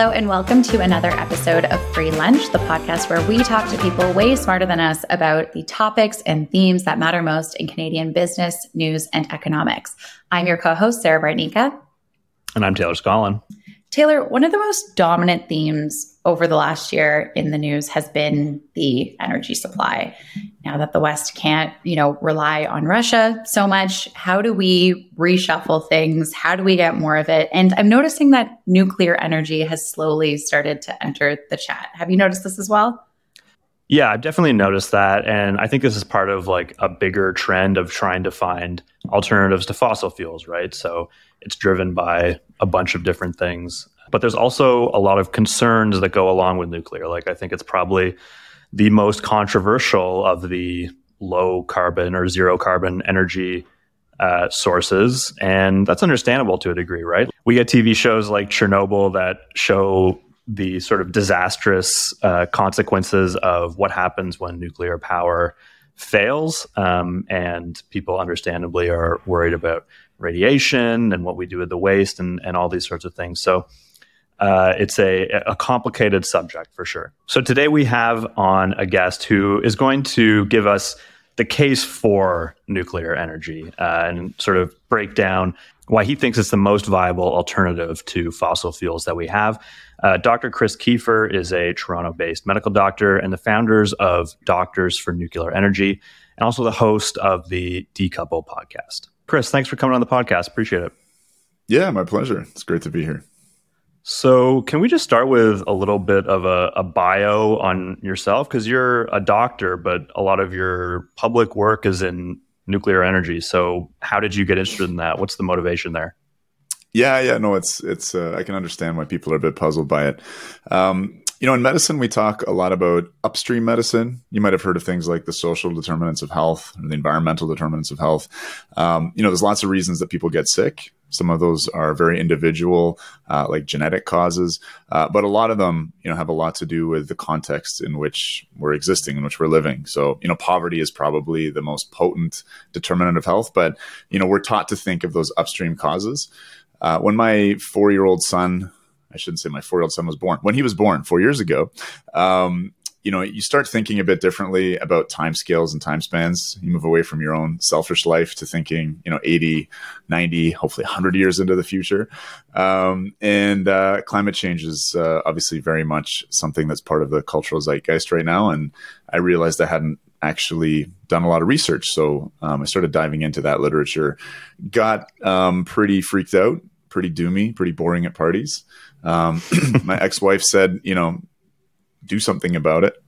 Hello and welcome to another episode of Free Lunch, the podcast where we talk to people way smarter than us about the topics and themes that matter most in Canadian business, news, and economics. I'm your co-host, Sarah Bartnicka. And I'm Taylor Scollon. Taylor, one of the most dominant themes over the last year in the news has been the energy supply. Now that the West can't, rely on Russia so much, how do we reshuffle things? How do we get more of it? And I'm noticing that nuclear energy has slowly started to enter the chat. Have you noticed this as well? Yeah, I've definitely noticed that. And I think this is part of like a bigger trend of trying to find alternatives to fossil fuels, right? So it's driven by a bunch of different things. But there's also a lot of concerns that go along with nuclear. Like, I think it's probably the most controversial of the low carbon or zero carbon energy sources. And that's understandable to a degree, right? We get TV shows like Chernobyl that show the sort of disastrous consequences of what happens when nuclear power fails. And people understandably are worried about radiation and what we do with the waste and all these sorts of things. So it's a complicated subject for sure. So today we have on a guest who is going to give us the case for nuclear energy and sort of break down why he thinks it's the most viable alternative to fossil fuels that we have. Dr. Chris Keefer is a Toronto-based medical doctor and the founders of Doctors for Nuclear Energy and also the host of the Decouple Podcast. Chris, thanks for coming on the podcast. Appreciate it. Yeah, my pleasure. It's great to be here. So can we just start with a little bit of a bio on yourself? Because you're a doctor, but a lot of your public work is in nuclear energy. So how did you get interested in that? What's the motivation there? No, it's I can understand why people are a bit puzzled by it. In medicine, we talk a lot about upstream medicine. You might have heard of things like the social determinants of health or the environmental determinants of health. There's lots of reasons that people get sick. Some of those are very individual, like genetic causes. But a lot of them, have a lot to do with the context in which we're existing, in which we're living. So, poverty is probably the most potent determinant of health. But, we're taught to think of those upstream causes. When my When he was born 4 years ago, you start thinking a bit differently about timescales and time spans. You move away from your own selfish life to thinking, 80, 90, hopefully 100 years into the future. And climate change is obviously very much something that's part of the cultural zeitgeist right now. And I realized I hadn't actually done a lot of research. So I started diving into that literature, got pretty freaked out, pretty doomy, pretty boring at parties. My ex-wife said, do something about it.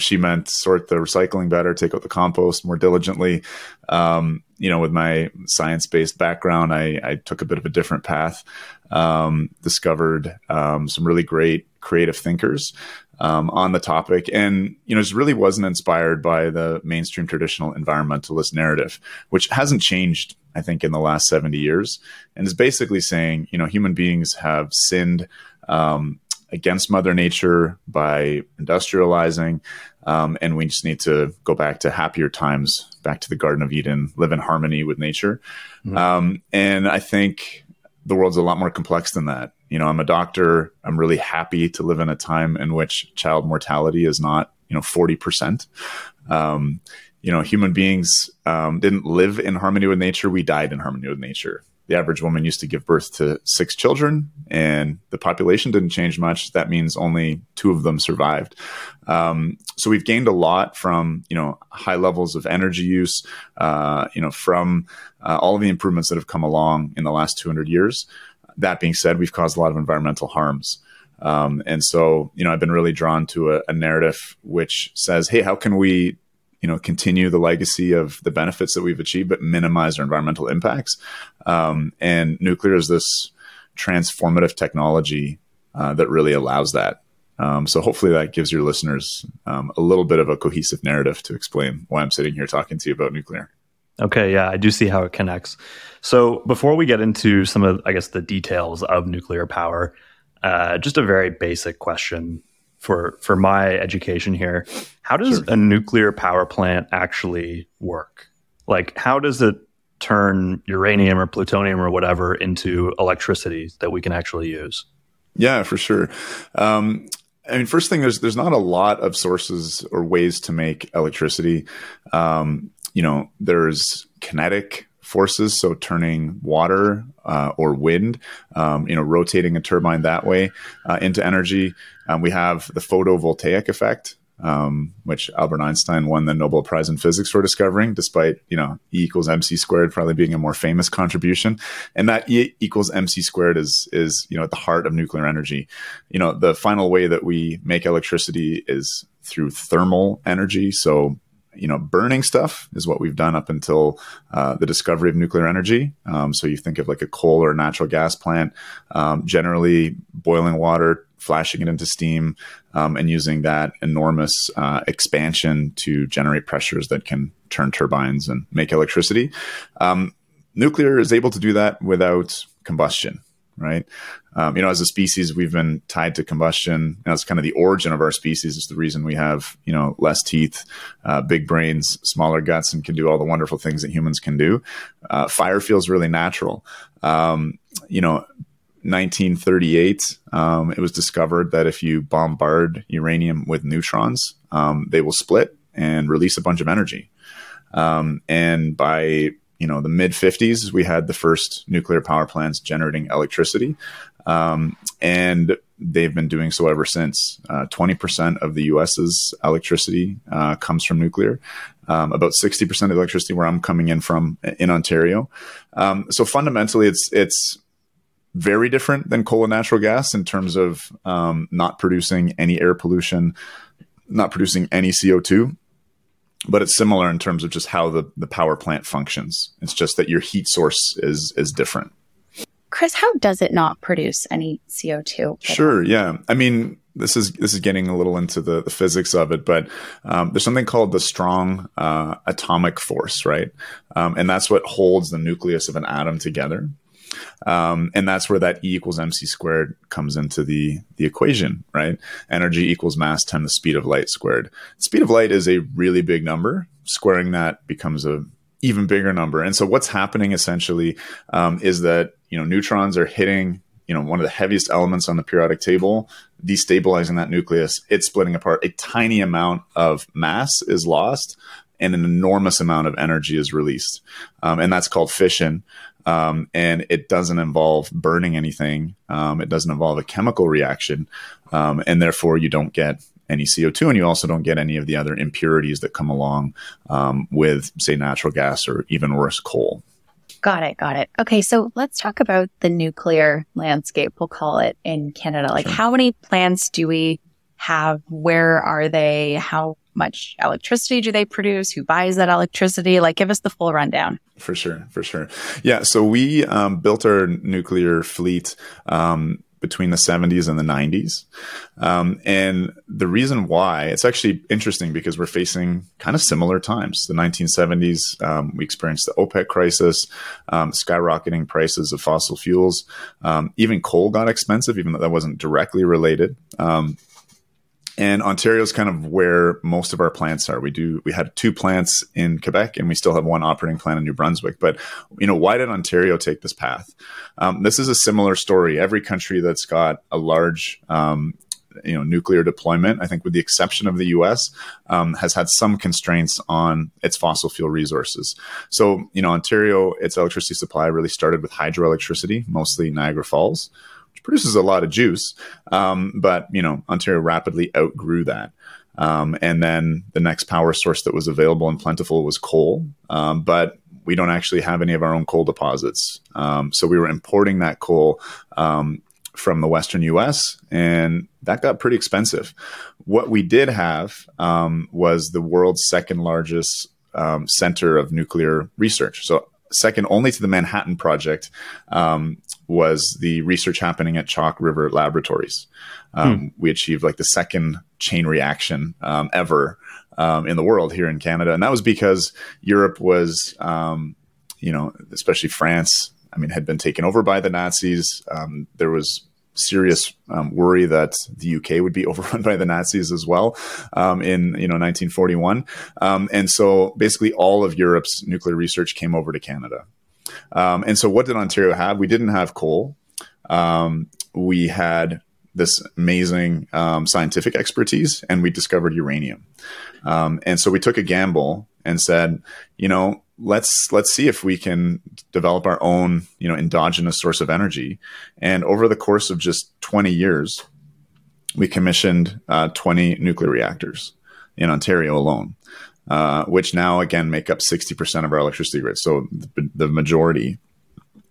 She meant sort the recycling better, take out the compost more diligently. With my science-based background, I took a bit of a different path, discovered some really great creative thinkers on the topic. And, just really wasn't inspired by the mainstream traditional environmentalist narrative, which hasn't changed, I think, in the last 70 years. And is basically saying, human beings have sinned against Mother Nature by industrializing, and we just need to go back to happier times, back to the Garden of Eden, live in harmony with nature. Mm-hmm. And I think the world's a lot more complex than that. I'm a doctor. I'm really happy to live in a time in which child mortality is not, 40%. Human beings didn't live in harmony with nature. We died in harmony with nature. The average woman used to give birth to 6 children, and the population didn't change much. That means only 2 of them survived. So we've gained a lot from, high levels of energy use, from all of the improvements that have come along in the last 200 years. That being said, we've caused a lot of environmental harms. And so, I've been really drawn to a narrative which says, hey, how can we continue the legacy of the benefits that we've achieved, but minimize our environmental impacts. And nuclear is this transformative technology that really allows that. So hopefully that gives your listeners a little bit of a cohesive narrative to explain why I'm sitting here talking to you about nuclear. Okay. Yeah, I do see how it connects. So before we get into some of, the details of nuclear power, just a very basic question. For my education here, how does a nuclear power plant actually work? Like, how does it turn uranium or plutonium or whatever into electricity that we can actually use? Yeah, for sure. I mean, first thing, there's not a lot of sources or ways to make electricity. There's kinetic forces, so turning water or wind, rotating a turbine that way into energy. We have the photovoltaic effect, which Albert Einstein won the Nobel Prize in Physics for discovering, despite, E equals MC squared probably being a more famous contribution. And that E equals MC squared is at the heart of nuclear energy. The final way that we make electricity is through thermal energy. So, burning stuff is what we've done up until the discovery of nuclear energy. So you think of like a coal or a natural gas plant, generally boiling water, flashing it into steam, and using that enormous expansion to generate pressures that can turn turbines and make electricity. Nuclear is able to do that without combustion, right? As a species, we've been tied to combustion. That's kind of the origin of our species. It's the reason we have, less teeth, big brains, smaller guts, and can do all the wonderful things that humans can do. Fire feels really natural. 1938, it was discovered that if you bombard uranium with neutrons, they will split and release a bunch of energy. And by the mid-50s, we had the first nuclear power plants generating electricity, and they've been doing so ever since. 20% of the U.S.'s electricity comes from nuclear. About 60% of electricity where I'm coming in from in Ontario. So fundamentally, it's very different than coal and natural gas in terms of not producing any air pollution, not producing any CO2. But it's similar in terms of just how the power plant functions. It's just that your heat source is different. Chris, how does it not produce any CO2? Sure, yeah. I mean, this is getting a little into the physics of it, but there's something called the strong atomic force, right? And that's what holds the nucleus of an atom together. And that's where that E equals MC squared comes into the equation, right? Energy equals mass times the speed of light squared. Speed of light is a really big number. Squaring that becomes an even bigger number. And so what's happening essentially is that, neutrons are hitting, one of the heaviest elements on the periodic table, destabilizing that nucleus. It's splitting apart. A tiny amount of mass is lost and an enormous amount of energy is released. And that's called fission. And it doesn't involve burning anything. It doesn't involve a chemical reaction. And therefore, you don't get any CO2. And you also don't get any of the other impurities that come along with, say, natural gas or even worse, coal. Got it. Okay, so let's talk about the nuclear landscape, we'll call it, in Canada. Like, sure. How many plants do we have? Where are they? How much electricity do they produce? Who buys that electricity? Like, give us the full rundown. For sure. Yeah. So we built our nuclear fleet between the 70s and the 90s. And the reason why, it's actually interesting because we're facing kind of similar times. The 1970s, we experienced the OPEC crisis, skyrocketing prices of fossil fuels. Even coal got expensive, even though that wasn't directly related. And Ontario is kind of where most of our plants are. We had 2 plants in Quebec, and we still have 1 operating plant in New Brunswick. But why did Ontario take this path? This is a similar story. Every country that's got a large nuclear deployment, I think with the exception of the US, has had some constraints on its fossil fuel resources. So Ontario, its electricity supply really started with hydroelectricity, mostly Niagara Falls. Produces a lot of juice, but Ontario rapidly outgrew that. And then the next power source that was available and plentiful was coal, but we don't actually have any of our own coal deposits. So we were importing that coal from the Western US, and that got pretty expensive. What we did have was the world's second largest center of nuclear research. So second only to the Manhattan Project, was the research happening at Chalk River Laboratories. We achieved like the second chain reaction ever in the world here in Canada. And that was because Europe was, especially France, had been taken over by the Nazis. There was serious worry that the UK would be overrun by the Nazis as well in 1941. And so basically all of Europe's nuclear research came over to Canada. And so what did Ontario have? We didn't have coal. We had this amazing scientific expertise, and we discovered uranium. And so we took a gamble and said, you know, let's see if we can develop our own, you know, endogenous source of energy. And over the course of just 20 years, we commissioned 20 nuclear reactors in Ontario alone, which now, again, make up 60% of our electricity grid. So the majority.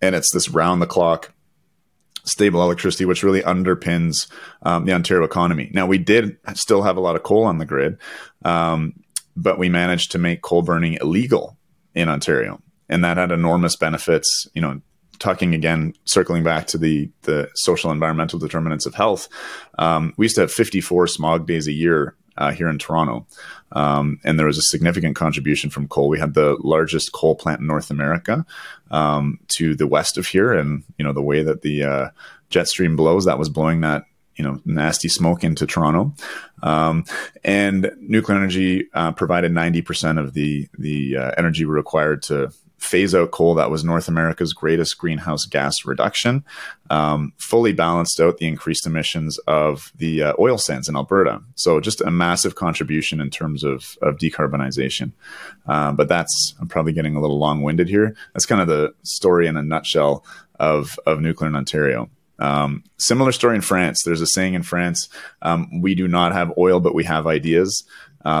And it's this round-the-clock stable electricity, which really underpins the Ontario economy. Now, we did still have a lot of coal on the grid, but we managed to make coal burning illegal in Ontario. And that had enormous benefits, you know, circling back to the social environmental determinants of health. We used to have 54 smog days a year here in Toronto. And there was a significant contribution from coal. We had the largest coal plant in North America to the west of here. And, you know, the way that the jet stream blows, that was blowing that, you know, nasty smoke into Toronto. And nuclear energy provided 90% of the energy required to phase out coal. That was North America's greatest greenhouse gas reduction, fully balanced out the increased emissions of the oil sands in Alberta. So just a massive contribution in terms of decarbonization. But that's, I'm probably getting a little long-winded here. That's kind of the story in a nutshell of nuclear in Ontario. Similar story in France. There's a saying in France, we do not have oil, but we have ideas.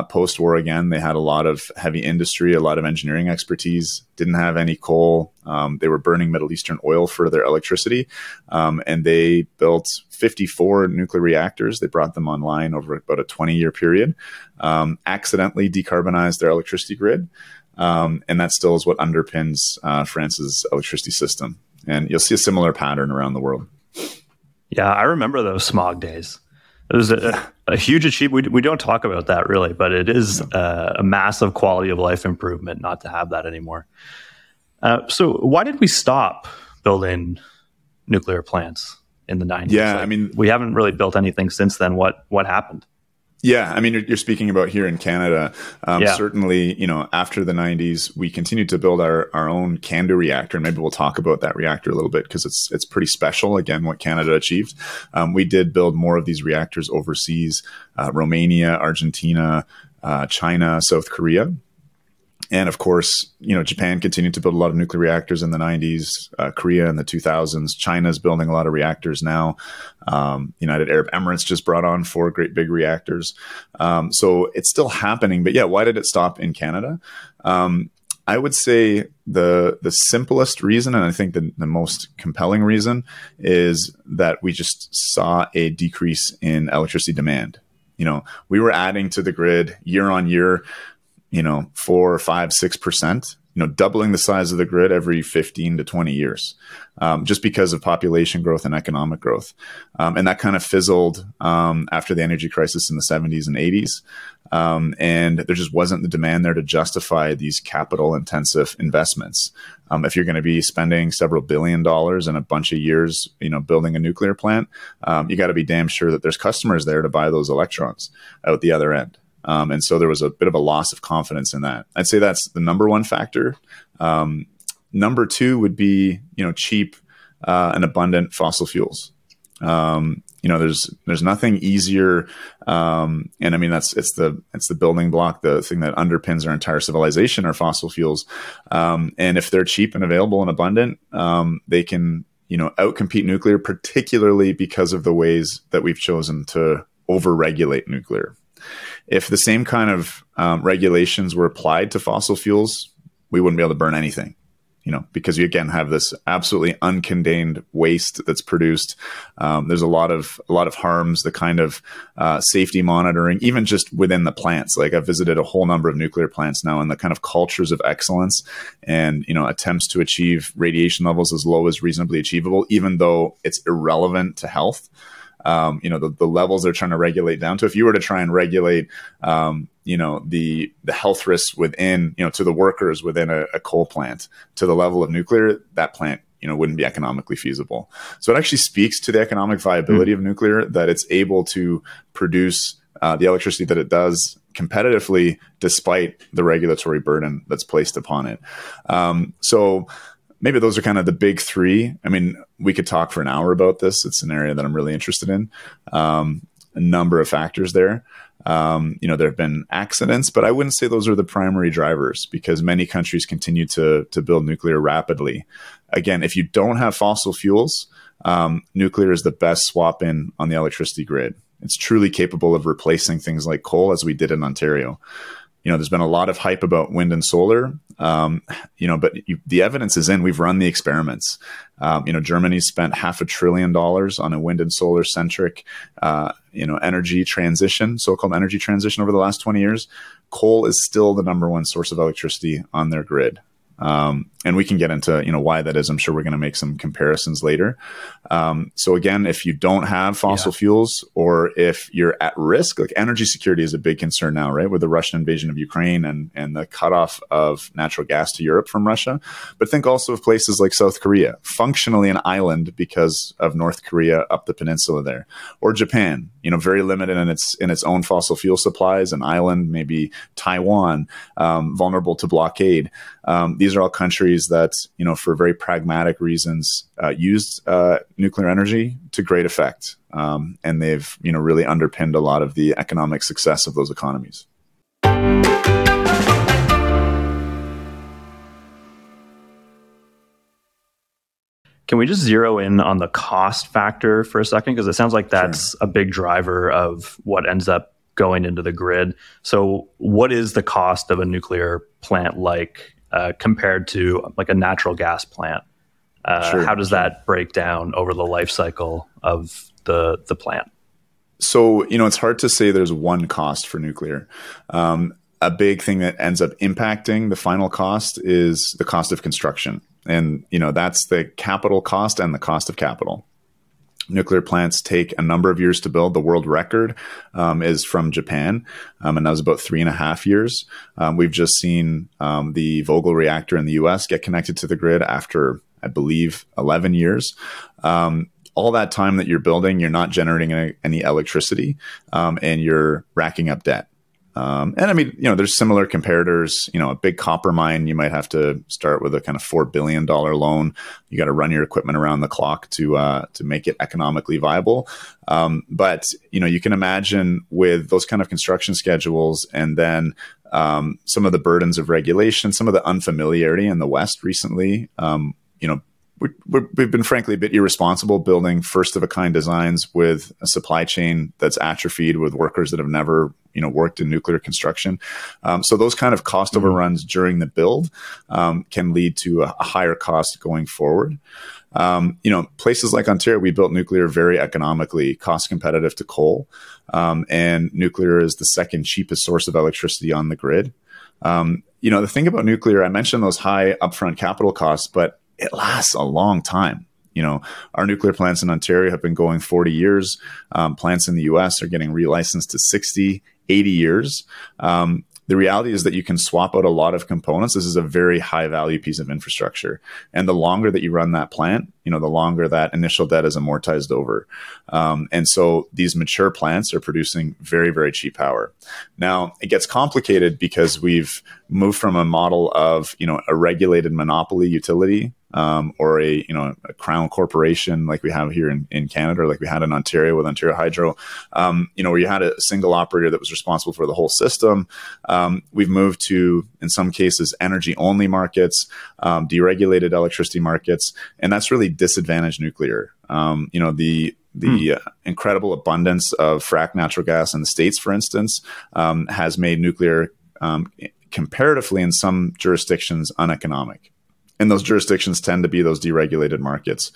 Post-war, again, they had a lot of heavy industry, a lot of engineering expertise, didn't have any coal. They were burning Middle Eastern oil for their electricity. And they built 54 nuclear reactors. They brought them online over about a 20-year period, accidentally decarbonized their electricity grid. And that still is what underpins France's electricity system. And you'll see a similar pattern around the world. Yeah, I remember those smog days. It was a huge achievement. We don't talk about that really, but it is a massive quality of life improvement not to have that anymore. So why did we stop building nuclear plants in the 90s? Yeah, I mean, we haven't really built anything since then. What happened? Yeah, I mean, you're speaking about here in Canada. Certainly, you know, after the 90s, we continued to build our own CANDU reactor. And maybe we'll talk about that reactor a little bit because it's pretty special, again, what Canada achieved. We did build more of these reactors overseas, Romania, Argentina, China, South Korea. And of course, you know, Japan continued to build a lot of nuclear reactors in the 90s, Korea in the 2000s. China's building a lot of reactors now. United Arab Emirates just brought on 4 great big reactors. So it's still happening. But yeah, why did it stop in Canada? I would say the simplest reason, and I think the most compelling reason, is that we just saw a decrease in electricity demand. You know, we were adding to the grid year on year, you know, 4, 5, 6%, you know, doubling the size of the grid every 15 to 20 years, just because of population growth and economic growth. And that kind of fizzled after the energy crisis in the 70s and 80s. And there just wasn't the demand there to justify these capital intensive investments. If you're going to be spending several $billions in a bunch of years, you know, building a nuclear plant, you got to be damn sure that there's customers there to buy those electrons out the other end. And so there was a bit of a loss of confidence in that. I'd say that's the number one factor. Number two would be, you know, cheap and abundant fossil fuels. You know, there's nothing easier. And I mean, it's the building block, the thing that underpins our entire civilization, are fossil fuels. And if they're cheap and available and abundant, they can, you know, outcompete nuclear, particularly because of the ways that we've chosen to overregulate nuclear. If the same kind of regulations were applied to fossil fuels, we wouldn't be able to burn anything, you know, because you again have this absolutely uncontained waste that's produced. There's a lot of harms, the kind of safety monitoring, even just within the plants. Like, I've visited a whole number of nuclear plants now, and the kind of cultures of excellence and, you know, attempts to achieve radiation levels as low as reasonably achievable, even though it's irrelevant to health. You know, the levels they're trying to regulate down to. If you were to try and regulate, you know, the health risks within, you know, to the workers within a coal plant to the level of nuclear, that plant, you know, wouldn't be economically feasible. So it actually speaks to the economic viability of nuclear, that it's able to produce the electricity that it does competitively despite the regulatory burden that's placed upon it. So maybe those are kind of the big three. I mean, we could talk for an hour about this. It's an area that I'm really interested in. A number of factors there. You know, there have been accidents, but I wouldn't say those are the primary drivers because many countries continue to build nuclear rapidly. Again, if you don't have fossil fuels, nuclear is the best swap in on the electricity grid. It's truly capable of replacing things like coal, as we did in Ontario. You know, there's been a lot of hype about wind and solar, you know, but the evidence is in. We've run the experiments. You know, Germany spent $500 billion on a wind and solar centric, you know, energy transition, so-called energy transition over the last 20 years. Coal is still the number one source of electricity on their grid. And we can get into, you know, why that is. I'm sure we're going to make some comparisons later. So again, if you don't have fossil fuels, or if you're at risk, like energy security is a big concern now, right? With the Russian invasion of Ukraine and the cutoff of natural gas to Europe from Russia. But think also of places like South Korea, functionally an island because of North Korea up the peninsula there, or Japan, you know, very limited in its own fossil fuel supplies, an island, maybe Taiwan, vulnerable to blockade. These are all countries that, you know, for very pragmatic reasons, used nuclear energy to great effect. And they've, you know, really underpinned a lot of the economic success of those economies. Can we just zero in on the cost factor for a second? Because it sounds like that's a big driver of what ends up going into the grid. So what is the cost of a nuclear plant like? Compared to like a natural gas plant, how does that break down over the life cycle of the plant? So, you know, it's hard to say there's one cost for nuclear. A big thing that ends up impacting the final cost is the cost of construction. And, you know, that's the capital cost and the cost of capital. Nuclear plants take a number of years to build. The world record is from Japan, and that was about 3.5 years. We've just seen the Vogel reactor in the U.S. get connected to the grid after, I believe, 11 years. All that time that you're building, you're not generating any electricity, and you're racking up debt. And I mean, you know, there's similar comparators. You know, a big copper mine, you might have to start with a kind of $4 billion loan. You got to run your equipment around the clock to make it economically viable. But, you know, you can imagine with those kind of construction schedules and then some of the burdens of regulation, some of the unfamiliarity in the West recently, you know, we've been, frankly, a bit irresponsible building first-of-a-kind designs with a supply chain that's atrophied, with workers that have never, you know, worked in nuclear construction. So those kind of cost overruns during the build can lead to a higher cost going forward. You know, places like Ontario, we built nuclear very economically, cost competitive to coal, and nuclear is the second cheapest source of electricity on the grid. You know, the thing about nuclear, I mentioned those high upfront capital costs, but it lasts a long time. You know, our nuclear plants in Ontario have been going 40 years. Plants in the U.S. are getting relicensed to 60, 80 years. The reality is that you can swap out a lot of components. This is a very high value piece of infrastructure. And the longer that you run that plant, you know, the longer that initial debt is amortized over. And so these mature plants are producing very, very cheap power. Now, it gets complicated because we've moved from a model of, you know, a regulated monopoly utility or a, you know, a crown corporation like we have here in Canada, or like we had in Ontario with Ontario Hydro, you know, where you had a single operator that was responsible for the whole system. We've moved to, in some cases, energy-only markets, deregulated electricity markets, and that's really disadvantaged nuclear. You know, the incredible abundance of fracked natural gas in the States, for instance, has made nuclear comparatively in some jurisdictions uneconomic. And those jurisdictions tend to be those deregulated markets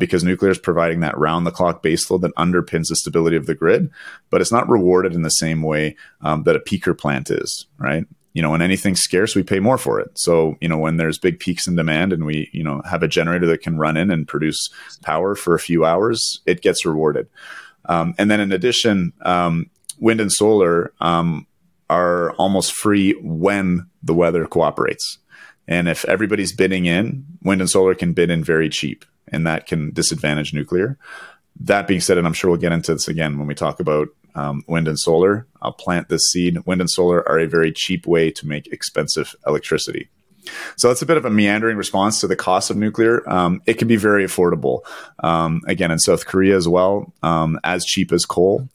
because nuclear is providing that round-the-clock baseload that underpins the stability of the grid, but it's not rewarded in the same way that a peaker plant is, right? You know, when anything's scarce, we pay more for it. So, you know, when there's big peaks in demand and we, you know, have a generator that can run in and produce power for a few hours, it gets rewarded. And then in addition, wind and solar are almost free when the weather cooperates. And if everybody's bidding in, wind and solar can bid in very cheap, and that can disadvantage nuclear. That being said, and I'm sure we'll get into this again when we talk about wind and solar, I'll plant this seed. Wind and solar are a very cheap way to make expensive electricity. So that's a bit of a meandering response to the cost of nuclear. It can be very affordable. Again, in South Korea as well, as cheap as coal.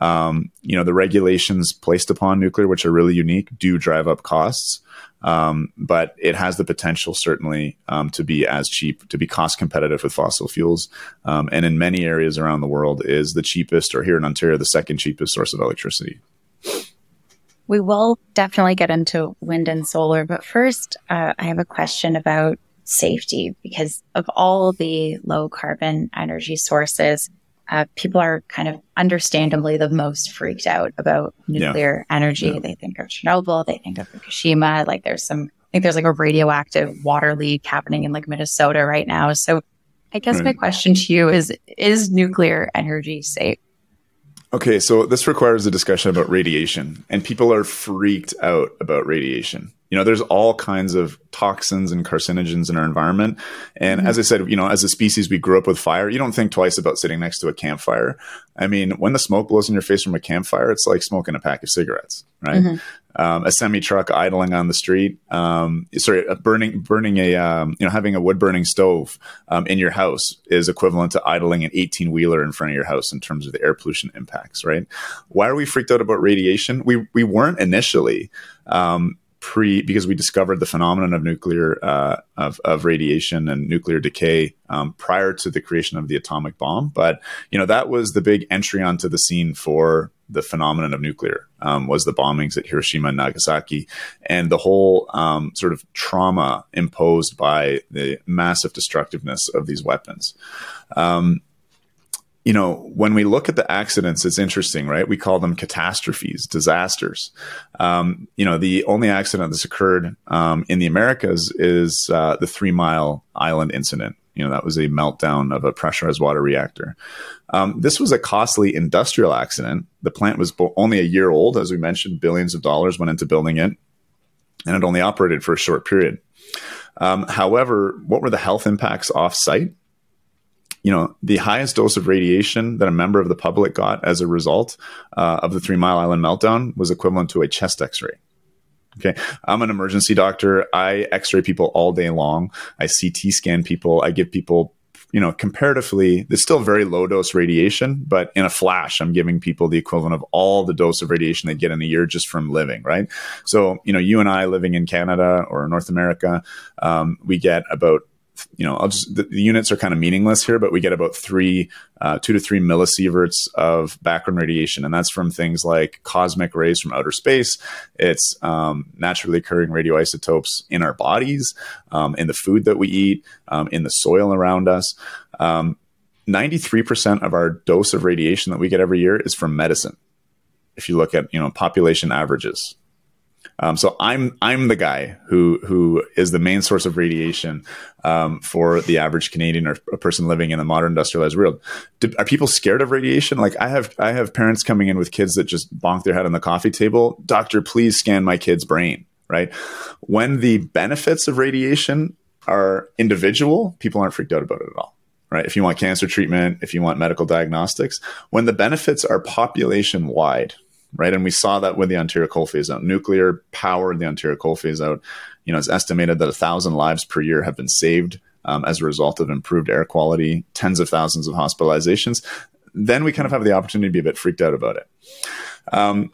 The regulations placed upon nuclear, which are really unique, do drive up costs. But it has the potential, certainly, to be as cheap, to be cost competitive with fossil fuels. And in many areas around the world is the cheapest, or here in Ontario, the second cheapest source of electricity. We will definitely get into wind and solar. But first, I have a question about safety, because of all the low carbon energy sources, people are kind of understandably the most freaked out about nuclear energy. Yeah. They think of Chernobyl, they think of Fukushima. Like there's a radioactive water leak happening in Minnesota right now. So I guess my question to you is nuclear energy safe? Okay, so this requires a discussion about radiation, and people are freaked out about radiation. There's all kinds of toxins and carcinogens in our environment. And as I said, as a species, we grew up with fire. You don't think twice about sitting next to a campfire. I mean, when the smoke blows in your face from a campfire, it's like smoking a pack of cigarettes, right? Mm-hmm. A semi-truck idling on the street, having a wood-burning stove in your house is equivalent to idling an 18-wheeler in front of your house in terms of the air pollution impacts, right? Why are we freaked out about radiation? We weren't initially, because we discovered the phenomenon of nuclear of radiation and nuclear decay prior to the creation of the atomic bomb, but that was the big entry onto the scene for the phenomenon of nuclear was the bombings at Hiroshima and Nagasaki, and the whole sort of trauma imposed by the massive destructiveness of these weapons. When we look at the accidents, it's interesting, right? We call them catastrophes, disasters. The only accident that's occurred in the Americas is the Three Mile Island incident. That was a meltdown of a pressurized water reactor. This was a costly industrial accident. The plant was only a year old. As we mentioned, billions of dollars went into building it, and it only operated for a short period. However, what were the health impacts off-site? The highest dose of radiation that a member of the public got as a result of the Three Mile Island meltdown was equivalent to a chest x-ray. Okay. I'm an emergency doctor. I x-ray people all day long. I CT scan people. I give people, comparatively, there's still very low dose radiation, but in a flash, I'm giving people the equivalent of all the dose of radiation they get in a year just from living, right? So, you and I living in Canada or North America, we get about the units are kind of meaningless here, but we get about 2 to 3 millisieverts of background radiation. And that's from things like cosmic rays from outer space. It's naturally occurring radioisotopes in our bodies, in the food that we eat, in the soil around us. 93% of our dose of radiation that we get every year is from medicine. If you look at, population averages. So I'm the guy who is the main source of radiation for the average Canadian or a person living in a modern industrialized world. Are people scared of radiation? Like I have parents coming in with kids that just bonk their head on the coffee table. Doctor, please scan my kid's brain. Right? When the benefits of radiation are individual, people aren't freaked out about it at all. Right? If you want cancer treatment, if you want medical diagnostics, when the benefits are population wide. Right. And we saw that with the Ontario coal phase out. Nuclear powered the Ontario coal phase out. It's estimated that 1,000 lives per year have been saved as a result of improved air quality, tens of thousands of hospitalizations. Then we kind of have the opportunity to be a bit freaked out about it.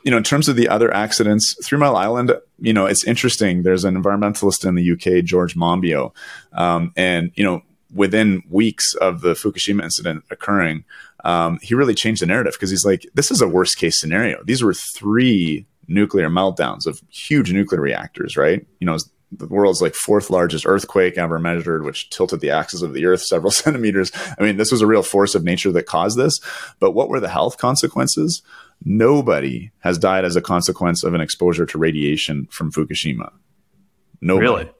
In terms of the other accidents, Three Mile Island, it's interesting. There's an environmentalist in the UK, George Monbiot. Within weeks of the Fukushima incident occurring, he really changed the narrative because he's like, this is a worst case scenario. These were 3 nuclear meltdowns of huge nuclear reactors, right? The world's 4th largest earthquake ever measured, which tilted the axis of the earth several centimeters. This was a real force of nature that caused this. But what were the health consequences? Nobody has died as a consequence of an exposure to radiation from Fukushima. Nobody. Really?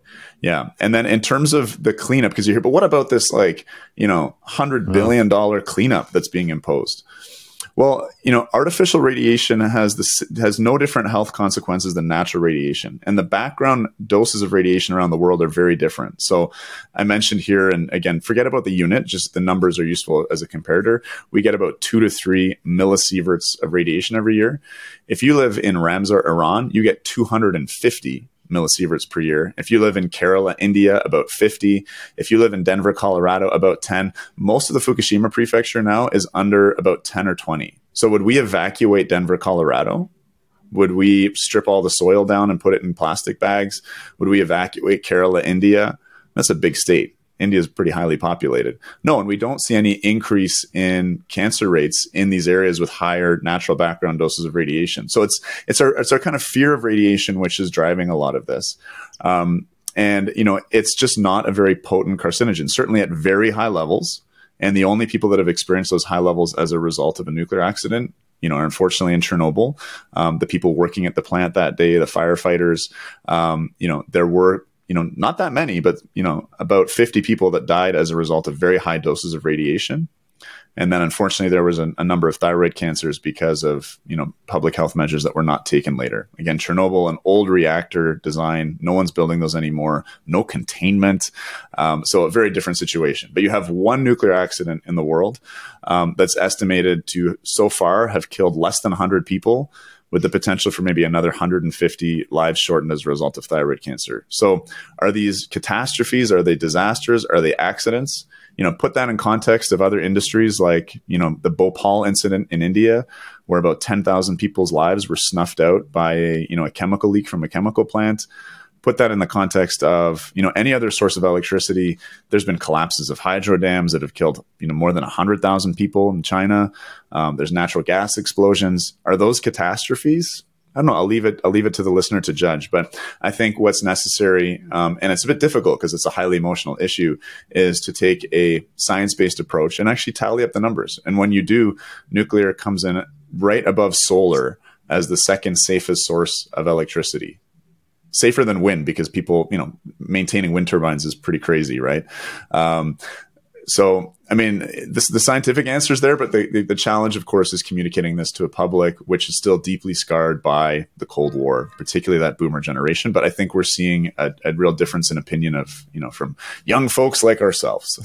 Yeah. And then in terms of the cleanup, because you hear, but what about this $100 billion cleanup that's being imposed? Well, artificial radiation has no different health consequences than natural radiation. And the background doses of radiation around the world are very different. So I mentioned here, and again, forget about the unit, just the numbers are useful as a comparator. We get about 2 to 3 millisieverts of radiation every year. If you live in Ramsar, Iran, you get 250 millisieverts per year. If you live in Kerala, India, about 50. If you live in Denver, Colorado, about 10. Most of the Fukushima prefecture now is under about 10 or 20. So would we evacuate Denver, Colorado? Would we strip all the soil down and put it in plastic bags? Would we evacuate Kerala, India? That's a big state. India is pretty highly populated. No, and we don't see any increase in cancer rates in these areas with higher natural background doses of radiation. So it's our kind of fear of radiation, which is driving a lot of this. And, you know, it's just not a very potent carcinogen, certainly at very high levels. And the only people that have experienced those high levels as a result of a nuclear accident, you know, are unfortunately in Chernobyl. The people working at the plant that day, the firefighters, you know, there were, you know, not that many, but, you know, about 50 people that died as a result of very high doses of radiation. And then, unfortunately, there was a number of thyroid cancers because of, you know, public health measures that were not taken later. Again, Chernobyl, an old reactor design. No one's building those anymore. No containment. So a very different situation. But you have one nuclear accident in the world that's estimated to so far have killed less than 100 people, with the potential for maybe another 150 lives shortened as a result of thyroid cancer. So are these catastrophes? Are they disasters? Are they accidents? You know, put that in context of other industries like, you know, the Bhopal incident in India, where about 10,000 people's lives were snuffed out by, you know, a chemical leak from a chemical plant. Put that in the context of, you know, any other source of electricity. There's been collapses of hydro dams that have killed, you know, more than 100,000 people in China. There's natural gas explosions. Are those catastrophes? I don't know. I'll leave it to the listener to judge. But I think what's necessary, and it's a bit difficult because it's a highly emotional issue, is to take a science-based approach and actually tally up the numbers. And when you do, nuclear comes in right above solar as the second safest source of electricity. Safer than wind, because people, you know, maintaining wind turbines is pretty crazy, right? So, I mean, the scientific answer is there, but the challenge, of course, is communicating this to a public, which is still deeply scarred by the Cold War, particularly that boomer generation. But I think we're seeing a real difference in opinion of, you know, from young folks like ourselves.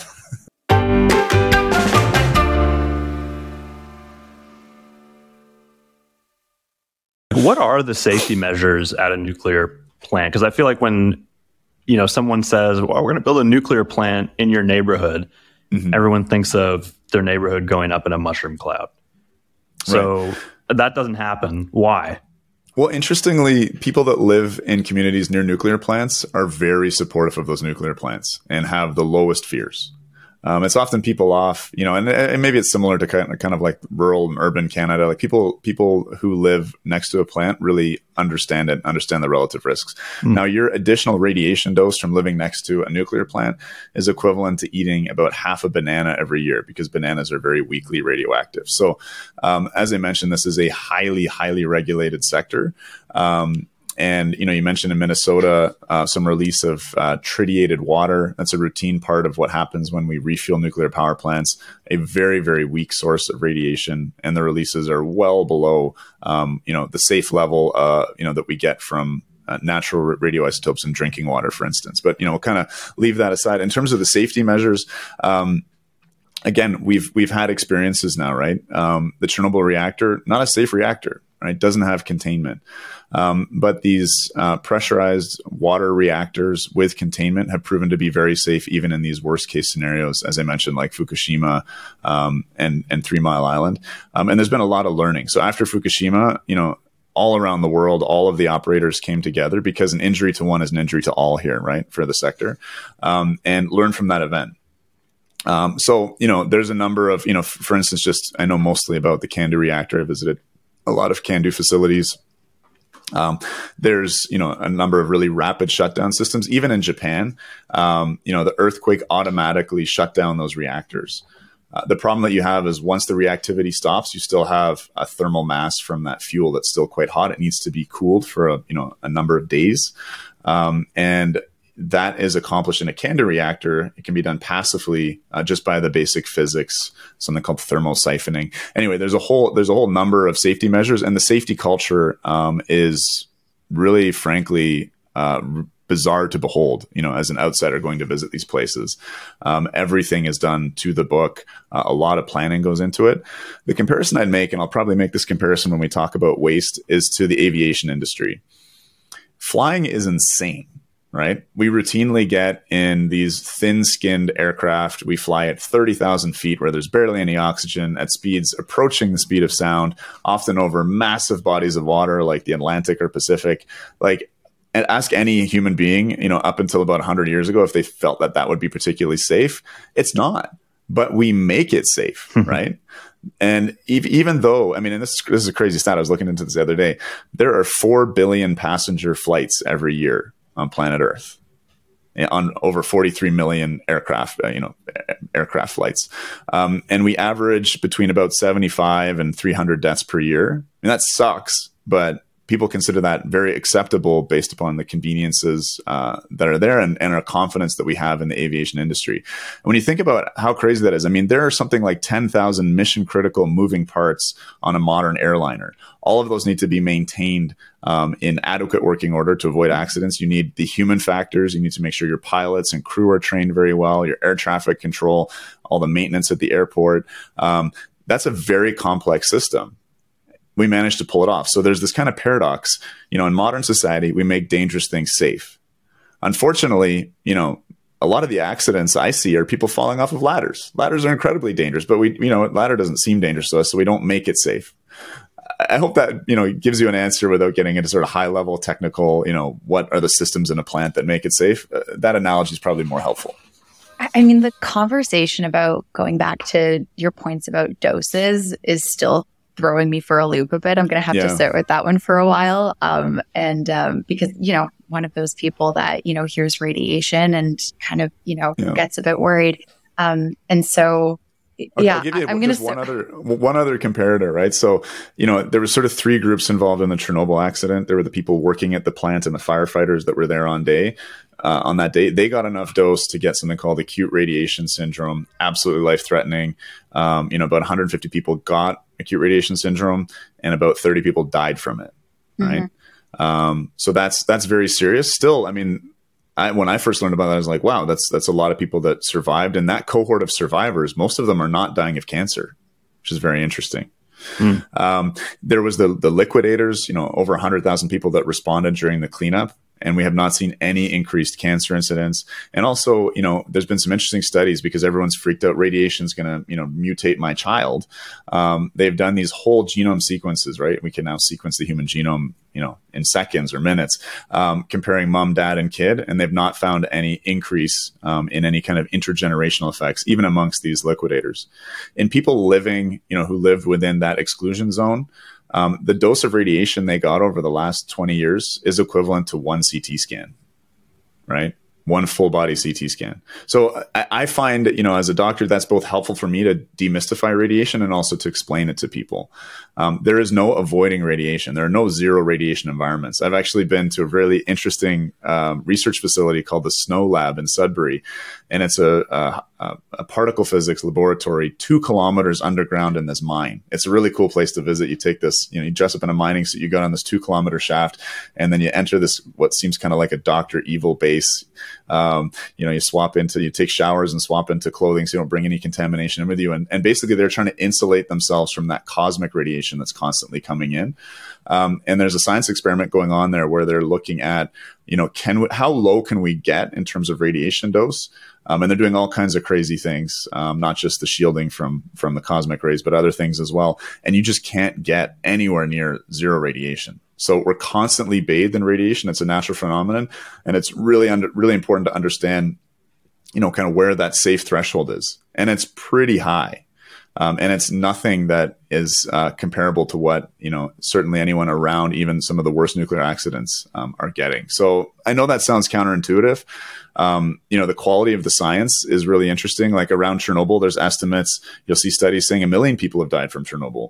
What are the safety measures at a nuclear plant? Because I feel like when, you know, someone says, well, we're going to build a nuclear plant in your neighborhood, mm-hmm. everyone thinks of their neighborhood going up in a mushroom cloud. So right. That doesn't happen. Why? Well, interestingly, people that live in communities near nuclear plants are very supportive of those nuclear plants and have the lowest fears. It's often people off, you know, and maybe it's similar to kind of like rural and urban Canada. Like people who live next to a plant really understand it, understand the relative risks. Mm. Now, your additional radiation dose from living next to a nuclear plant is equivalent to eating about half a banana every year, because bananas are very weakly radioactive. So, as I mentioned, this is a highly, highly regulated sector. And, you know, you mentioned in Minnesota, some release of tritiated water. That's a routine part of what happens when we refuel nuclear power plants, a very, very weak source of radiation. And the releases are well below, you know, the safe level, you know, that we get from natural radioisotopes in drinking water, for instance. But, you know, we'll kind of leave that aside. In terms of the safety measures, again, we've had experiences now, right? The Chernobyl reactor, not a safe reactor. Right, doesn't have containment, but these pressurized water reactors with containment have proven to be very safe, even in these worst case scenarios, as I mentioned, like Fukushima and 3 Mile Island. And there's been a lot of learning. So after Fukushima, you know, all around the world, all of the operators came together, because an injury to one is an injury to all here, right, for the sector, and learn from that event. So you know, there's a number of, you know, for instance, just I know mostly about the CANDU reactor. I visited a lot of CANDU facilities. There's, you know, a number of really rapid shutdown systems. Even in Japan, you know, the earthquake automatically shut down those reactors. The problem that you have is once the reactivity stops, you still have a thermal mass from that fuel that's still quite hot. It needs to be cooled for a number of days, and that is accomplished in a CANDU reactor. It can be done passively just by the basic physics, something called thermal siphoning. Anyway, there's a whole number of safety measures, and the safety culture is really, frankly, bizarre to behold. You know, as an outsider going to visit these places, everything is done to the book. A lot of planning goes into it. The comparison I'd make, and I'll probably make this comparison when we talk about waste, is to the aviation industry. flying is insane, right? We routinely get in these thin-skinned aircraft. We fly at 30,000 feet where there's barely any oxygen at speeds approaching the speed of sound, often over massive bodies of water like the Atlantic or Pacific. Like, and ask any human being, you know, up until about 100 years ago, if they felt that that would be particularly safe. It's not, but we make it safe, right? And even though, I mean, and this is a crazy stat. I was looking into this the other day. There are 4 billion passenger flights every year on planet Earth, on over 43 million aircraft, aircraft flights. And we average between about 75 and 300 deaths per year. And that sucks, but people consider that very acceptable based upon the conveniences that are there and our confidence that we have in the aviation industry. And when you think about how crazy that is, I mean, there are something like 10,000 mission critical moving parts on a modern airliner. All of those need to be maintained in adequate working order to avoid accidents. You need the human factors. You need to make sure your pilots and crew are trained very well, your air traffic control, all the maintenance at the airport. That's a very complex system. We managed to pull it off. So there's this kind of paradox, you know, in modern society, we make dangerous things safe. Unfortunately, you know, a lot of the accidents I see are people falling off of ladders. Ladders are incredibly dangerous, but we, you know, ladder doesn't seem dangerous to us, so we don't make it safe. I hope that, you know, gives you an answer without getting into sort of high level technical, you know, what are the systems in a plant that make it safe? That analogy is probably more helpful. I mean, the conversation about going back to your points about doses is still throwing me for a loop a bit. I'm going to have to sit with that one for a while. Because, you know, one of those people that, you know, hears radiation and kind of, you know, gets a bit worried. I'll give you one other comparator, right? So, you know, there were sort of three groups involved in the Chernobyl accident. There were the people working at the plant and the firefighters that were there on that day. They got enough dose to get something called acute radiation syndrome, absolutely life-threatening. About 150 people got acute radiation syndrome and about 30 people died from it, right? So that's very serious. Still, I mean, when I first learned about that, I was like, wow, that's a lot of people that survived. And that cohort of survivors, most of them are not dying of cancer, which is very interesting. There was the liquidators, you know, over 100,000 people that responded during the cleanup. And we have not seen any increased cancer incidents. And also, you know, there's been some interesting studies because everyone's freaked out. Radiation is going to, you know, mutate my child. They've done these whole genome sequences, right? We can now sequence the human genome, you know, in seconds or minutes, comparing mom, dad, and kid. And they've not found any increase in any kind of intergenerational effects, even amongst these liquidators. In people living, you know, who lived within that exclusion zone, the dose of radiation they got over the last 20 years is equivalent to one CT scan, right? One full body CT scan. So I find, you know, as a doctor, that's both helpful for me to demystify radiation and also to explain it to people. There is no avoiding radiation. There are no zero radiation environments. I've actually been to a really interesting research facility called the Snow Lab in Sudbury. And it's a particle physics laboratory 2 kilometers underground in this mine. It's a really cool place to visit. You take this, you know, you dress up in a mining suit, you go down this 2-kilometer shaft, and then you enter this, what seems kind of like a Dr. Evil base. You take showers and swap into clothing so you don't bring any contamination in with you. And basically they're trying to insulate themselves from that cosmic radiation that's constantly coming in. And there's a science experiment going on there where they're looking at, you know, how low can we get in terms of radiation dose? And they're doing all kinds of crazy things, not just the shielding from the cosmic rays, but other things as well. And you just can't get anywhere near zero radiation. So we're constantly bathed in radiation. It's a natural phenomenon. And it's really important to understand, you know, kind of where that safe threshold is. And it's pretty high. And it's nothing that is comparable to what, you know, certainly anyone around even some of the worst nuclear accidents are getting. So I know that sounds counterintuitive. The quality of the science is really interesting. Like around Chernobyl, there's estimates. You'll see studies saying 1 million people have died from Chernobyl.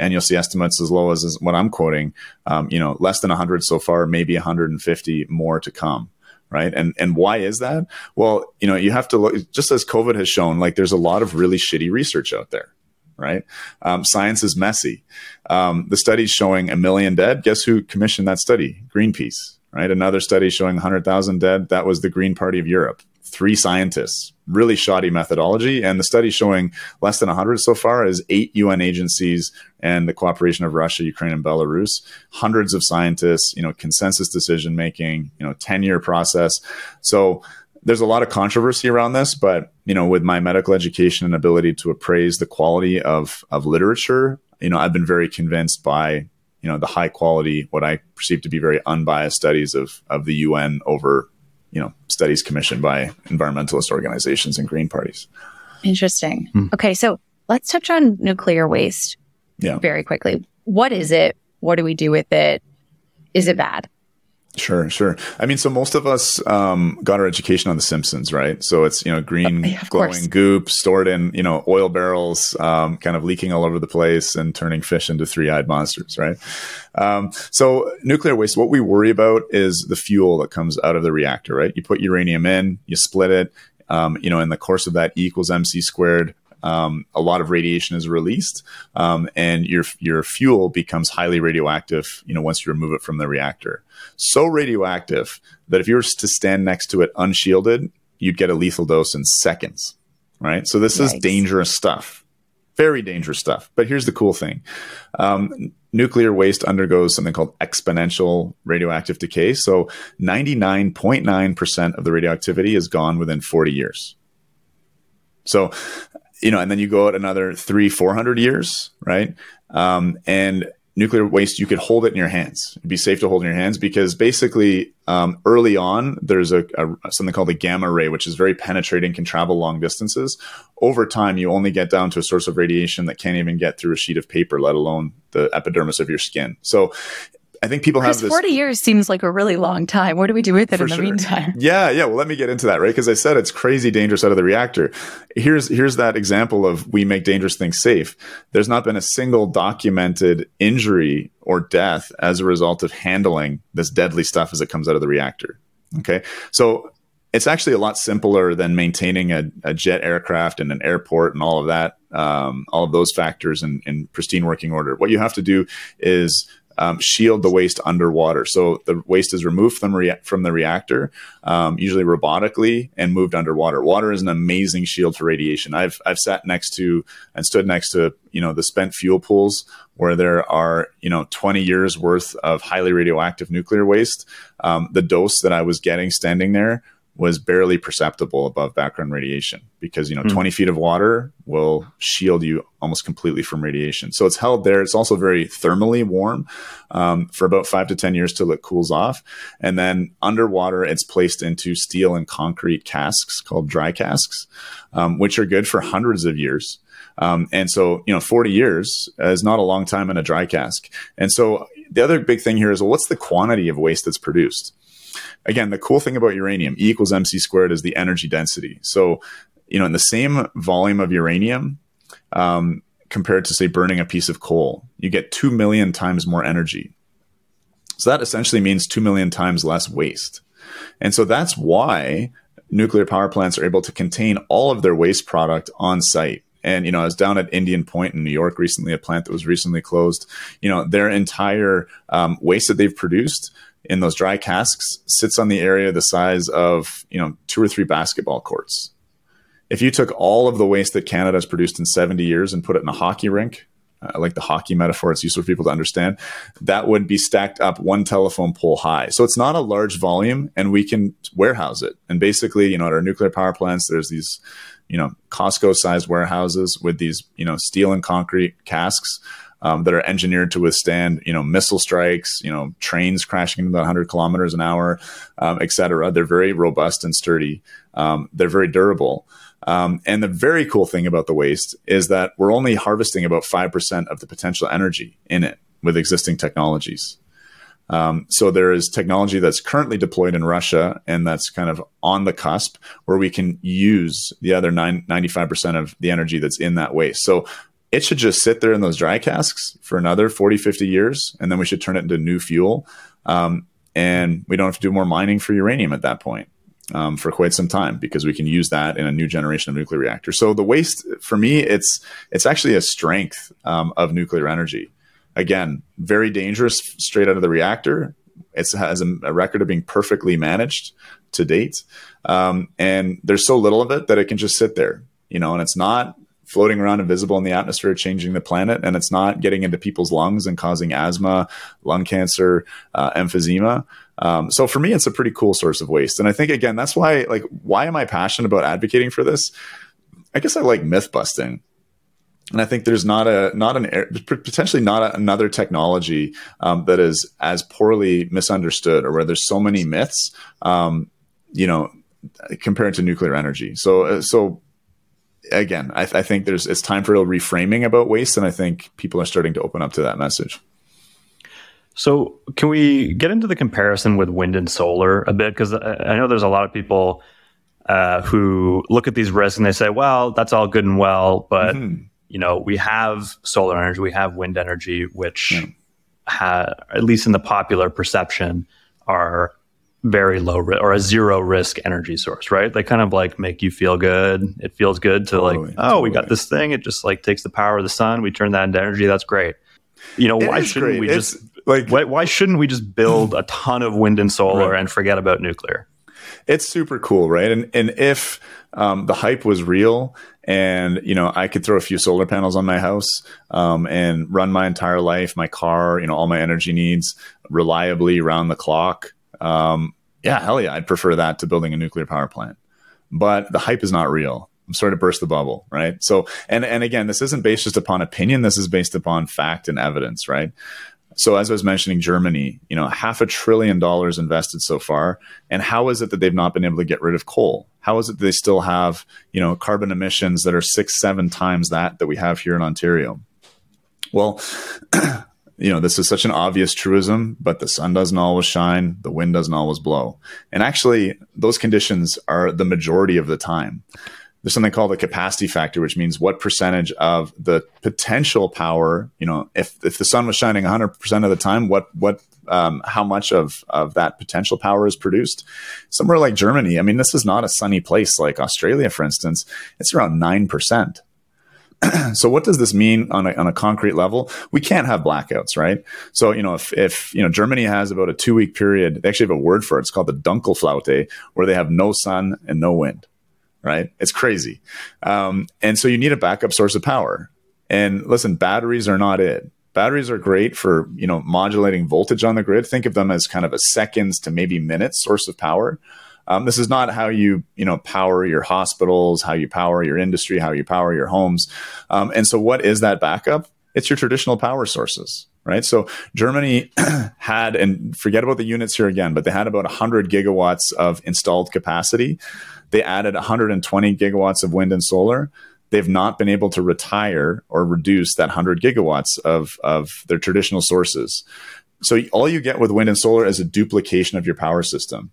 And you'll see estimates as low as what I'm quoting, less than 100 so far, maybe 150 more to come. Right. And why is that? Well, you know, you have to look, just as COVID has shown, like there's a lot of really shitty research out there. Right. Science is messy. The study's showing 1 million dead. Guess who commissioned that study? Greenpeace. right? Another study showing 100,000 dead. That was the Green Party of Europe. 3 scientists, really shoddy methodology. And the study showing less than 100 so far is 8 UN agencies and the cooperation of Russia, Ukraine, and Belarus, hundreds of scientists, consensus decision-making, 10-year process. So there's a lot of controversy around this, but, with my medical education and ability to appraise the quality of literature, I've been very convinced by, the high quality, what I perceive to be very unbiased studies of the UN over, studies commissioned by environmentalist organizations and green parties. Interesting. Mm. Okay. So let's touch on nuclear waste very quickly. What is it? What do we do with it? Is it bad? Sure. I mean, so most of us got our education on The Simpsons, right? So it's, green glowing goop stored in, oil barrels, kind of leaking all over the place and turning fish into 3-eyed monsters, right? So nuclear waste, what we worry about is the fuel that comes out of the reactor, right? You put uranium in, you split it, in the course of that E equals MC squared. A lot of radiation is released, and your fuel becomes highly radioactive, once you remove it from the reactor. So radioactive that if you were to stand next to it unshielded, you'd get a lethal dose in seconds, right? So this is dangerous stuff, very dangerous stuff. But here's the cool thing. Nuclear waste undergoes something called exponential radioactive decay. So 99.9% of the radioactivity is gone within 40 years. So... and then you go out another 400 years, right? And nuclear waste, you could hold it in your hands. It'd be safe to hold in your hands because basically early on, there's something called a gamma ray, which is very penetrating, can travel long distances. Over time, you only get down to a source of radiation that can't even get through a sheet of paper, let alone the epidermis of your skin. So I think people have this. 40 years seems like a really long time. What do we do with it in the meantime? Yeah. Well, let me get into that, right? Because I said it's crazy dangerous out of the reactor. Here's that example of we make dangerous things safe. There's not been a single documented injury or death as a result of handling this deadly stuff as it comes out of the reactor. Okay. So it's actually a lot simpler than maintaining a jet aircraft and an airport and all of that, all of those factors in pristine working order. What you have to do is shield the waste underwater. So the waste is removed from the reactor, usually robotically, and moved underwater. Water is an amazing shield for radiation. I've sat next to and stood next to, the spent fuel pools where there are, 20 years worth of highly radioactive nuclear waste. The dose that I was getting standing there was barely perceptible above background radiation because, 20 feet of water will shield you almost completely from radiation. So it's held there. It's also very thermally warm for about 5 to 10 years till it cools off. And then underwater, it's placed into steel and concrete casks called dry casks, which are good for hundreds of years. And so, 40 years is not a long time in a dry cask. And so the other big thing here is, well, what's the quantity of waste that's produced? Again, the cool thing about uranium, E equals MC squared, is the energy density. So, in the same volume of uranium, compared to, say, burning a piece of coal, you get 2 million times more energy. So that essentially means 2 million times less waste. And so that's why nuclear power plants are able to contain all of their waste product on site. And, I was down at Indian Point in New York recently, a plant that was recently closed. Their entire waste that they've produced in those dry casks sits on the area the size of, 2 or 3 basketball courts. If you took all of the waste that Canada has produced in 70 years and put it in a hockey rink, I like the hockey metaphor, it's useful for people to understand, that would be stacked up 1 telephone pole high. So it's not a large volume, and we can warehouse it. And basically, at our nuclear power plants, there's these, Costco-sized warehouses with these, steel and concrete casks that are engineered to withstand, missile strikes, trains crashing into 100 kilometers an hour, et cetera. They're very robust and sturdy. They're very durable. And the very cool thing about the waste is that we're only harvesting about 5% of the potential energy in it with existing technologies. So there is technology that's currently deployed in Russia, and that's kind of on the cusp, where we can use the other 95% of the energy that's in that waste. So it should just sit there in those dry casks for another 40, 50 years, and then we should turn it into new fuel. And we don't have to do more mining for uranium at that point for quite some time, because we can use that in a new generation of nuclear reactors. So the waste, for me, it's actually a strength of nuclear energy. Again, very dangerous straight out of the reactor, It has a record of being perfectly managed to date. And there's so little of it that it can just sit there, you know, and it's not floating around invisible in the atmosphere, changing the planet. And it's not getting into people's lungs and causing asthma, lung cancer, emphysema. So for me, it's a pretty cool source of waste. And I think, again, that's why, like, why am I passionate about advocating for this? I guess I like myth busting. And I think there's potentially not another technology that is as poorly misunderstood, or where there's so many myths, you know, compared to nuclear energy. So again, I think it's time for a reframing about waste, and I think people are starting to open up to that message. So can we get into the comparison with wind and solar a bit? Because I know there's a lot of people who look at these risks and they say, well, that's all good and well, but you know, we have solar energy, we have wind energy, which at least in the popular perception, are very low risk or a zero risk energy source, right? They kind of like make you feel good. It feels good to we got this thing. It just like takes the power of the sun. We turn that into energy. That's great. You know, why shouldn't we just build a ton of wind and solar and forget about nuclear? It's super cool, right? And if the hype was real, and you know, I could throw a few solar panels on my house and run my entire life, my car, you know, all my energy needs reliably around the clock. Hell yeah, I'd prefer that to building a nuclear power plant. But the hype is not real. I'm sorry to burst the bubble, right? So, and again, this isn't based just upon opinion. This is based upon fact and evidence, right? So as I was mentioning, Germany, you know, $500 billion invested so far. And how is it that they've not been able to get rid of coal? How is it that they still have, you know, carbon emissions that are 6-7 times that we have here in Ontario? Well, you know, this is such an obvious truism, but the sun doesn't always shine, the wind doesn't always blow. And actually, those conditions are the majority of the time. There's something called the capacity factor, which means what percentage of the potential power, you know, if the sun was shining 100% of the time, how much of that potential power is produced. Somewhere like Germany, I mean, this is not a sunny place like Australia, for instance. It's around 9%. So what does this mean on a concrete level? We can't have blackouts, right? So, you know, if you know, Germany has about a 2-week period, they actually have a word for it. It's called the Dunkelflaute, where they have no sun and no wind, right? It's crazy. And so you need a backup source of power. And listen, batteries are not it. Batteries are great for, you know, modulating voltage on the grid. Think of them as kind of a seconds to maybe minutes source of power. This is not how you know, power your hospitals, how you power your industry, how you power your homes. And so what is that backup? It's your traditional power sources, right? So Germany had, and forget about the units here again, but they had about 100 gigawatts of installed capacity. They added 120 gigawatts of wind and solar. They've not been able to retire or reduce that 100 gigawatts of their traditional sources. So all you get with wind and solar is a duplication of your power system.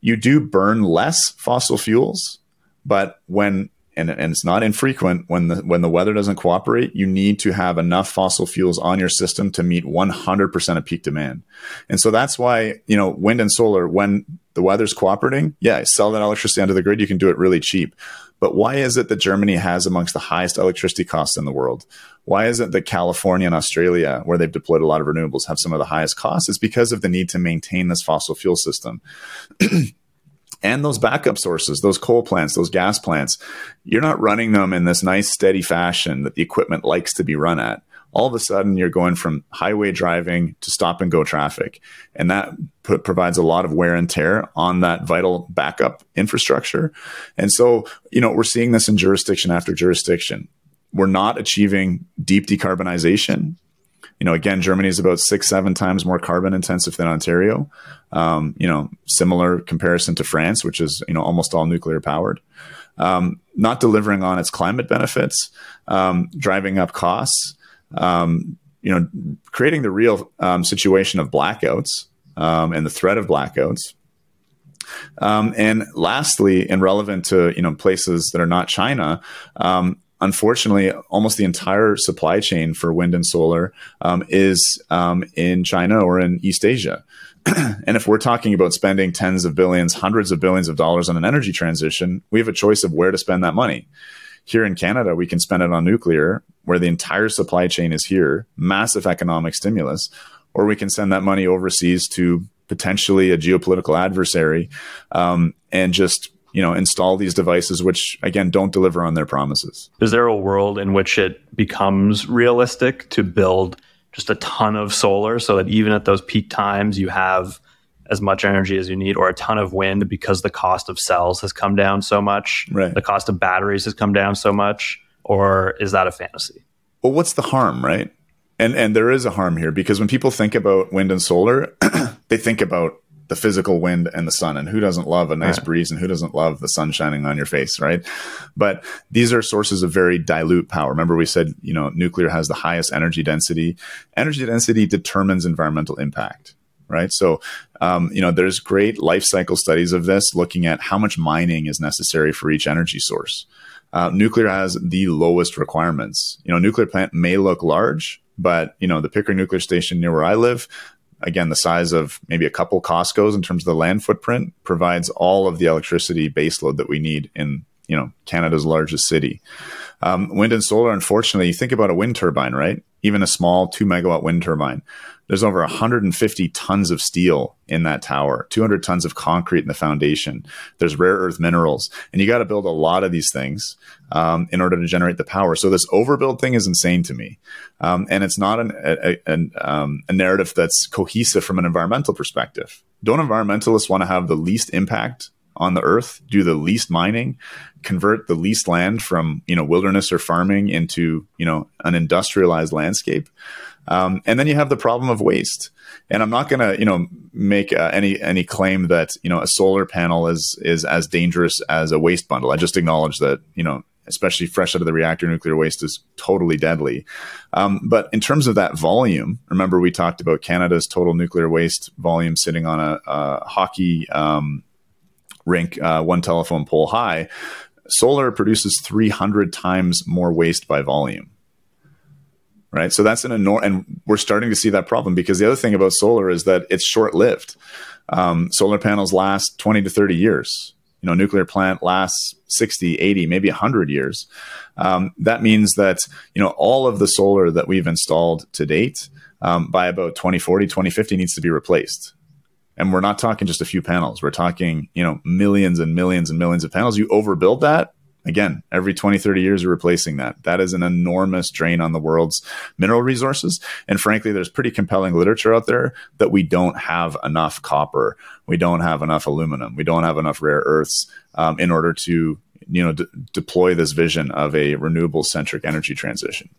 You do burn less fossil fuels, but when it's not infrequent, when the weather doesn't cooperate, you need to have enough fossil fuels on your system to meet 100% of peak demand. And so that's why, you know, wind and solar, when the weather's cooperating, sell that electricity onto the grid, you can do it really cheap. But why is it that Germany has amongst the highest electricity costs in the world? Why is it that California and Australia, where they've deployed a lot of renewables, have some of the highest costs? It's because of the need to maintain this fossil fuel system. And those backup sources, those coal plants, those gas plants, you're not running them in this nice, steady fashion that the equipment likes to be run at. All of a sudden, you're going from highway driving to stop-and-go traffic. And that provides a lot of wear and tear on that vital backup infrastructure. And so, you know, we're seeing this in jurisdiction after jurisdiction. We're not achieving deep decarbonization. You know, again, Germany is about 6-7 times more carbon intensive than Ontario. You know, similar comparison to France, which is, you know, almost all nuclear powered. Not delivering on its climate benefits, driving up costs, you know, creating the real situation of blackouts and the threat of blackouts. And lastly, and relevant to, you know, places that are not China, unfortunately, almost the entire supply chain for wind and solar is in China or in East Asia. And if we're talking about spending tens of billions, hundreds of billions of dollars on an energy transition, we have a choice of where to spend that money. Here in Canada, we can spend it on nuclear, where the entire supply chain is here, massive economic stimulus, or we can send that money overseas to potentially a geopolitical adversary, and just, you know, install these devices, which again, don't deliver on their promises. Is there a world in which it becomes realistic to build just a ton of solar so that even at those peak times, you have as much energy as you need, or a ton of wind because the cost of cells has come down so much, right? The cost of batteries has come down so much, or is that a fantasy? Well, what's the harm, right? And there is a harm here, because when people think about wind and solar, they think about the physical wind and the sun, and who doesn't love a nice breeze, and who doesn't love the sun shining on your face, right? But these are sources of very dilute power. Remember, we said, you know, nuclear has the highest energy density. Energy density determines environmental impact, right? So, you know, there's great life cycle studies of this, looking at how much mining is necessary for each energy source. Nuclear has the lowest requirements. You know, a nuclear plant may look large, but, you know, the Pickering Nuclear Station near where I live, again, the size of maybe a couple Costco's in terms of the land footprint, provides all of the electricity baseload that we need in, you know, Canada's largest city. Wind and solar, unfortunately, you think about a wind turbine, right? Even a small 2-megawatt wind turbine. There's over 150 tons of steel in that tower, 200 tons of concrete in the foundation. There's rare earth minerals. And you got to build a lot of these things in order to generate the power. So this overbuild thing is insane to me. And it's not a narrative that's cohesive from an environmental perspective. Don't environmentalists want to have the least impact on the earth, do the least mining, convert the least land from, you know, wilderness or farming into, you know, an industrialized landscape? And then you have the problem of waste. And I'm not going to, you know, make any claim that, you know, a solar panel is as dangerous as a waste bundle. I just acknowledge that, you know, especially fresh out of the reactor, nuclear waste is totally deadly. But in terms of that volume, remember we talked about Canada's total nuclear waste volume sitting on a hockey rink, one telephone pole high. Solar produces 300 times more waste by volume. Right. So that's an enormous, and we're starting to see that problem, because the other thing about solar is that it's short lived. Solar panels last 20 to 30 years. You know, nuclear plant lasts 60, 80, maybe 100 years. That means that, you know, all of the solar that we've installed to date by about 2040, 2050 needs to be replaced. And we're not talking just a few panels. We're talking, you know, millions and millions and millions of panels. You overbuild that. Again, every 20, 30 years, you're replacing that. That is an enormous drain on the world's mineral resources. And frankly, there's pretty compelling literature out there that we don't have enough copper. We don't have enough aluminum. We don't have enough rare earths in order to, you know, deploy this vision of a renewable-centric energy transition.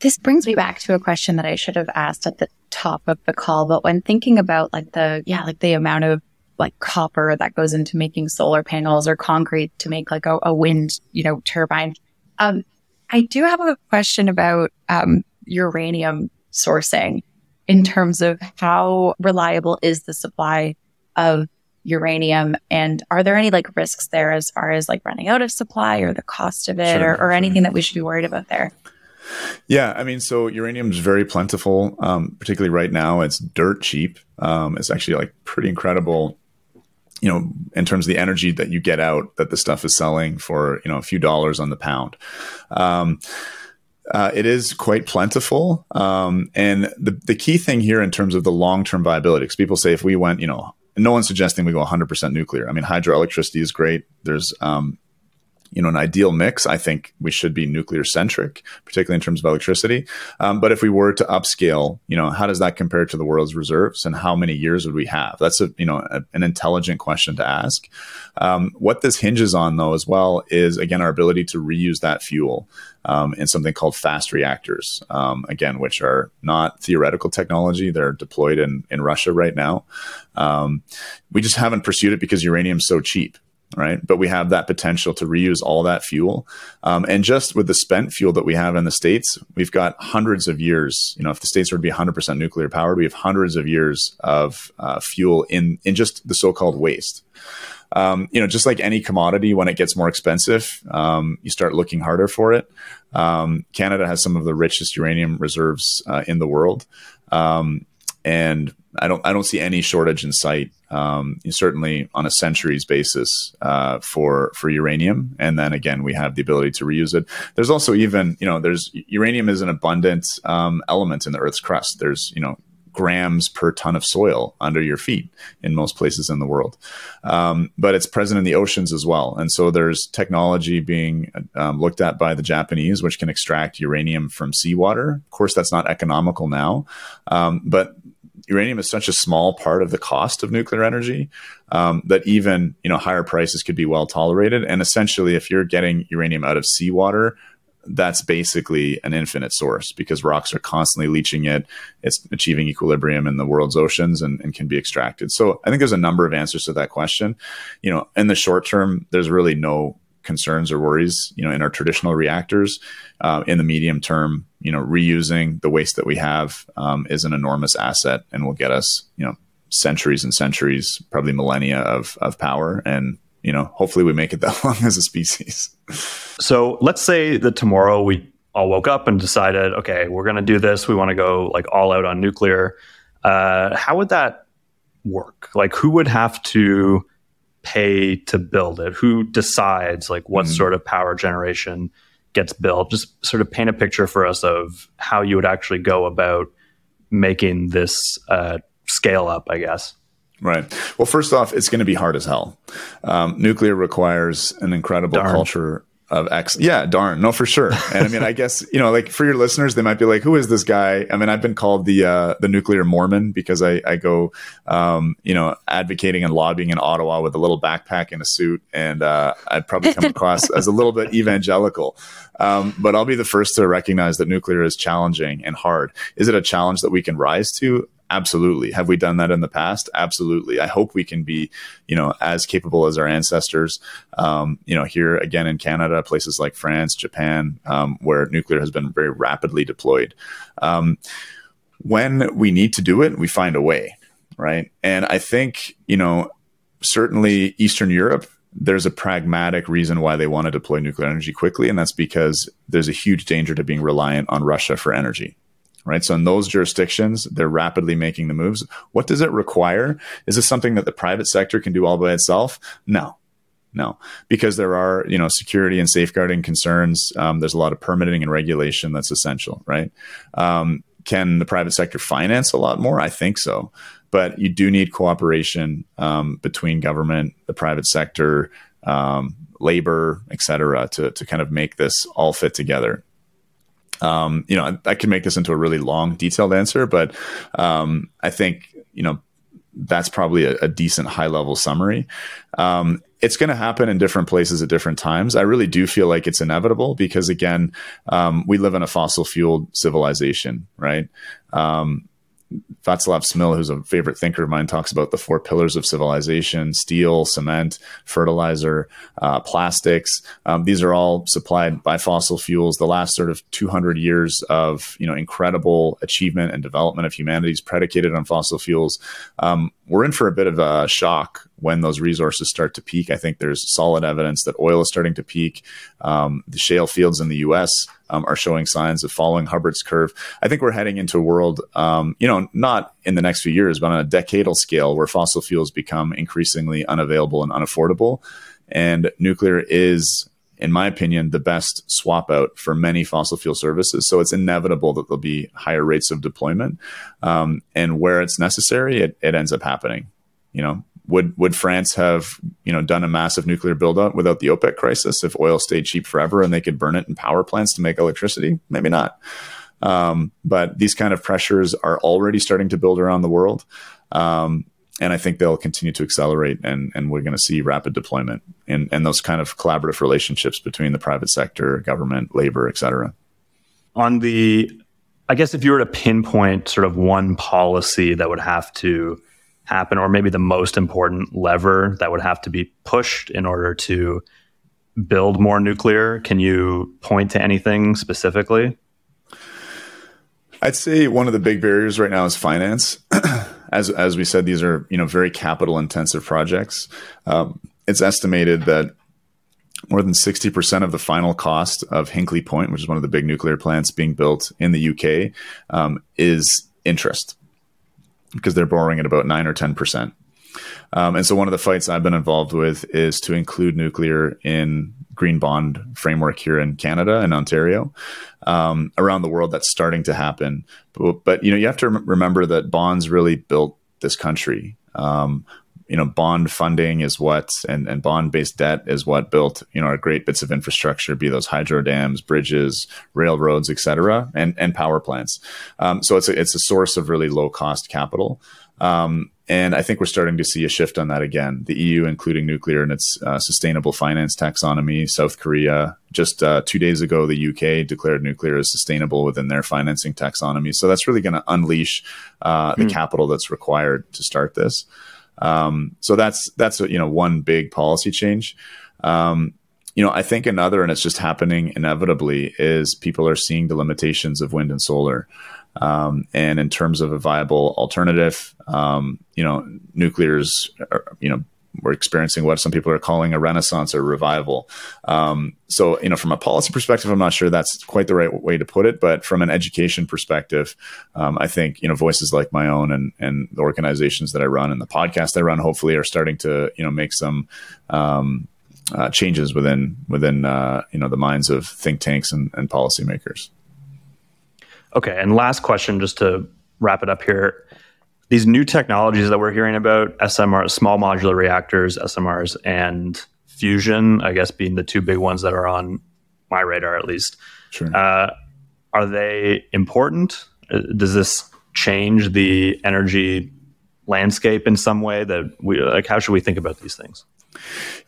This brings me back to a question that I should have asked at the top of the call. But when thinking about the amount of like copper that goes into making solar panels or concrete to make like a wind, you know, turbine. I do have a question about uranium sourcing in terms of how reliable is the supply of uranium, and are there any like risks there as far as like running out of supply or the cost of it or anything that we should be worried about there? Yeah, I mean, so uranium is very plentiful, particularly right now. It's dirt cheap. It's actually like pretty incredible, you know, in terms of the energy that you get out that the stuff is selling for, you know, a few dollars on the pound. It is quite plentiful. And the key thing here in terms of the long-term viability, because people say if we went, you know, no one's suggesting we go 100% nuclear. I mean, hydroelectricity is great. There's, you know, an ideal mix. I think we should be nuclear centric, particularly in terms of electricity. But if we were to upscale, you know, how does that compare to the world's reserves, and how many years would we have? That's an intelligent question to ask. What this hinges on, though, as well, is again our ability to reuse that fuel in something called fast reactors. Again, which are not theoretical technology; they're deployed in Russia right now. We just haven't pursued it because uranium's so cheap. Right. But we have that potential to reuse all that fuel. And just with the spent fuel that we have in the States, we've got hundreds of years. You know, if the States were to be 100% nuclear powered, we have hundreds of years of fuel in just the so-called waste. You know, just like any commodity, when it gets more expensive, you start looking harder for it. Canada has some of the richest uranium reserves in the world. And I don't see any shortage in sight, certainly on a centuries basis for uranium. And then again, we have the ability to reuse it. There's also even, you know, uranium is an abundant element in the Earth's crust. There's, you know, grams per ton of soil under your feet in most places in the world. But it's present in the oceans as well. And so there's technology being looked at by the Japanese, which can extract uranium from seawater. Of course, that's not economical now, but uranium is such a small part of the cost of nuclear energy that even higher prices could be well tolerated. And essentially, if you're getting uranium out of seawater, that's basically an infinite source because rocks are constantly leaching it. It's achieving equilibrium in the world's oceans and can be extracted. So I think there's a number of answers to that question. In the short term, there's really no concerns or worries, in our traditional reactors. In the medium term, reusing the waste that we have is an enormous asset and will get us, centuries and centuries, probably millennia of power. And hopefully we make it that long as a species. So let's say that tomorrow we all woke up and decided, okay, we're going to do this. We want to go all out on nuclear. How would that work? Who would have to pay to build it? Who decides what sort of power generation gets built? Just sort of paint a picture for us of how you would actually go about making this scale up, I guess. Right. Well, first off, it's going to be hard as hell. Nuclear requires an incredible culture of excellence. Yeah, darn. No, for sure. And I mean, I guess, for your listeners, they might be like, who is this guy? I mean, I've been called the nuclear Mormon because I go, advocating and lobbying in Ottawa with a little backpack and a suit. And I'd probably come across as a little bit evangelical. But I'll be the first to recognize that nuclear is challenging and hard. Is it a challenge that we can rise to? Absolutely. Have we done that in the past? Absolutely. I hope we can be, as capable as our ancestors, here again in Canada, places like France, Japan, where nuclear has been very rapidly deployed. When we need to do it, we find a way, right? And I think, certainly Eastern Europe, there's a pragmatic reason why they want to deploy nuclear energy quickly. And that's because there's a huge danger to being reliant on Russia for energy. Right. So in those jurisdictions, they're rapidly making the moves. What does it require? Is this something that the private sector can do all by itself? No, because there are, security and safeguarding concerns. There's a lot of permitting and regulation that's essential. Right. Can the private sector finance a lot more? I think so. But you do need cooperation between government, the private sector, labor, et cetera, to kind of make this all fit together. I can make this into a really long, detailed answer, but I think, that's probably a decent high-level summary. It's going to happen in different places at different times. I really do feel like it's inevitable because, again, we live in a fossil-fueled civilization, right? Václav Smil, who's a favorite thinker of mine, talks about the 4 pillars of civilization: steel, cement, fertilizer, plastics. These are all supplied by fossil fuels. The last sort of 200 years of incredible achievement and development of humanity is predicated on fossil fuels. We're in for a bit of a shock when those resources start to peak. I think there's solid evidence that oil is starting to peak. The shale fields in the U.S. are showing signs of following Hubbard's curve. I think we're heading into a world, not in the next few years, but on a decadal scale where fossil fuels become increasingly unavailable and unaffordable. And nuclear is, in my opinion, the best swap out for many fossil fuel services. So it's inevitable that there'll be higher rates of deployment. And where it's necessary, it ends up happening. Would France have, done a massive nuclear buildup without the OPEC crisis if oil stayed cheap forever and they could burn it in power plants to make electricity? Maybe not. But these kind of pressures are already starting to build around the world. And I think they'll continue to accelerate and we're going to see rapid deployment and those kind of collaborative relationships between the private sector, government, labor, et cetera. I guess if you were to pinpoint sort of one policy that would have to happen, or maybe the most important lever that would have to be pushed in order to build more nuclear, can you point to anything specifically? I'd say one of the big barriers right now is finance. As we said, these are very capital intensive projects. It's estimated that more than 60% of the final cost of Hinkley Point, which is one of the big nuclear plants being built in the UK, is interest, because they're borrowing at about 9 or 10%. And so one of the fights I've been involved with is to include nuclear in green bond framework here in Canada and Ontario, around the world that's starting to happen. But you know, you have to remember that bonds really built this country. You know, bond funding is what, and bond-based debt is what built, you know, our great bits of infrastructure, be those hydro dams, bridges, railroads, et cetera, and power plants. So it's a source of really low-cost capital. And I think we're starting to see a shift on that again. The EU, including nuclear in its sustainable finance taxonomy, South Korea, just 2 days ago, the UK declared nuclear as sustainable within their financing taxonomy. So that's really going to unleash the capital that's required to start this. So that's, you know, one big policy change. You know, I think another, and it's just happening inevitably, is people are seeing the limitations of wind and solar. And in terms of a viable alternative, you know, nuclear's, you know, we're experiencing what some people are calling a renaissance or revival. So, you know, from a policy perspective, I'm not sure that's quite the right way to put it, but from an education perspective, I think, you know, voices like my own and the organizations that I run and the podcast I run, hopefully are starting to, you know, make some, changes within you know, the minds of think tanks and policymakers. Okay. And last question, just to wrap it up here. These new technologies that we're hearing about, SMRs, small modular reactors, SMRs, and fusion, I guess, being the two big ones that are on my radar, at least. Sure. Are they important? Does this change the energy landscape in some way? That we, like, how should we think about these things?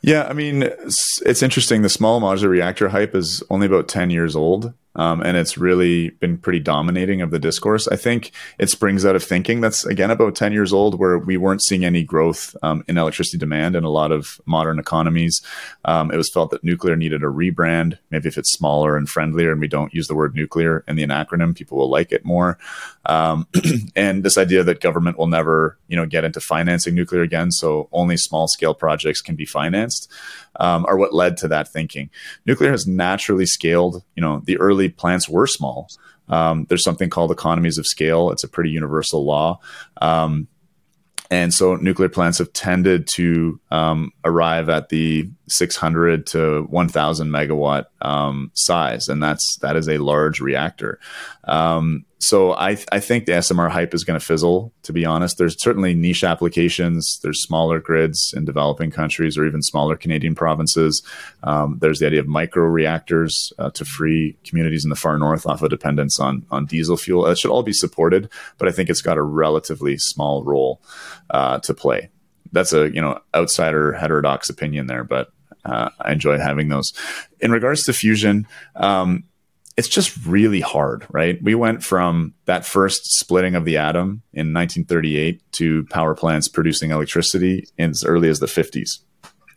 Yeah, I mean, it's interesting. The small modular reactor hype is only about 10 years old. And it's really been pretty dominating of the discourse. I think it springs out of thinking that's, again, about 10 years old, where we weren't seeing any growth in electricity demand in a lot of modern economies. It was felt that nuclear needed a rebrand. Maybe if it's smaller and friendlier and we don't use the word nuclear in the acronym, people will like it more. And this idea that government will never, you know, get into financing nuclear again, so only small scale projects can be financed, are what led to that thinking. Nuclear has naturally scaled. You know, the early plants were small. There's something called economies of scale. It's a pretty universal law. And so nuclear plants have tended to arrive at the 600 to 1,000 megawatt size, and that is a large reactor. So I think the SMR hype is going to fizzle, to be honest. There's certainly niche applications. There's smaller grids in developing countries or even smaller Canadian provinces. There's the idea of micro reactors to free communities in the far north off of dependence on diesel fuel. That should all be supported, but I think it's got a relatively small role to play. That's a, you know, outsider heterodox opinion there, but I enjoy having those. In regards to fusion, it's just really hard, right? We went from that first splitting of the atom in 1938 to power plants producing electricity in as early as the 50s,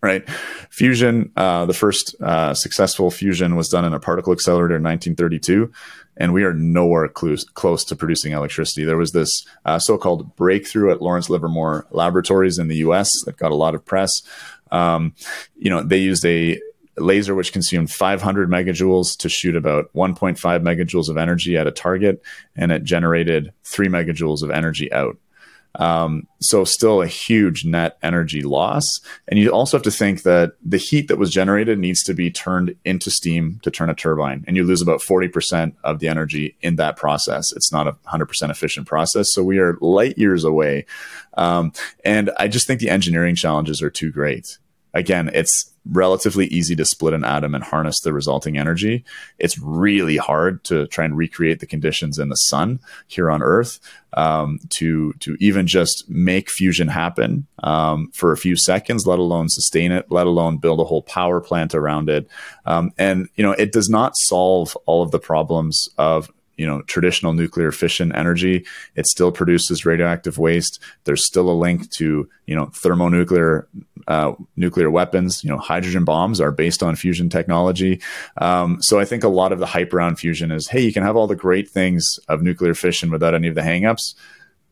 right? Fusion, the first successful fusion was done in a particle accelerator in 1932, and we are nowhere close to producing electricity. There was this so-called breakthrough at Lawrence Livermore Laboratories in the US that got a lot of press. You know, they used a laser which consumed 500 megajoules to shoot about 1.5 megajoules of energy at a target, and it generated 3 megajoules of energy out. So still a huge net energy loss. And you also have to think that the heat that was generated needs to be turned into steam to turn a turbine. And you lose about 40% of the energy in that process. It's not a 100% efficient process. So we are light years away. And I just think the engineering challenges are too great. Again, it's relatively easy to split an atom and harness the resulting energy. It's really hard to try and recreate the conditions in the sun here on Earth to even just make fusion happen for a few seconds, let alone sustain it, let alone build a whole power plant around it. And, you know, it does not solve all of the problems of, you know, traditional nuclear fission energy. It still produces radioactive waste. There's still a link to, you know, thermonuclear nuclear weapons. You know, hydrogen bombs are based on fusion technology. So I think a lot of the hype around fusion is, hey, you can have all the great things of nuclear fission without any of the hangups.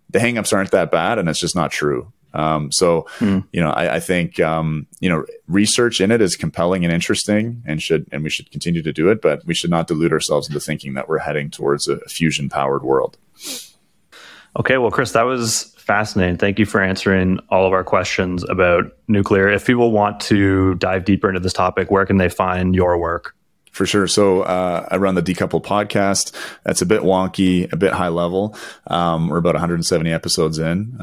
The hangups aren't that bad, and it's just not true. You know, I think, you know, research in it is compelling and interesting, and we should continue to do it, but we should not delude ourselves into thinking that we're heading towards a fusion powered world. Okay. Well, Chris, that was Fascinating. Thank you for answering all of our questions about nuclear. If people want to dive deeper into this topic, where can they find your work? For sure. So, I run the Decouple Podcast. That's a bit wonky, a bit high level. We're about 170 episodes in,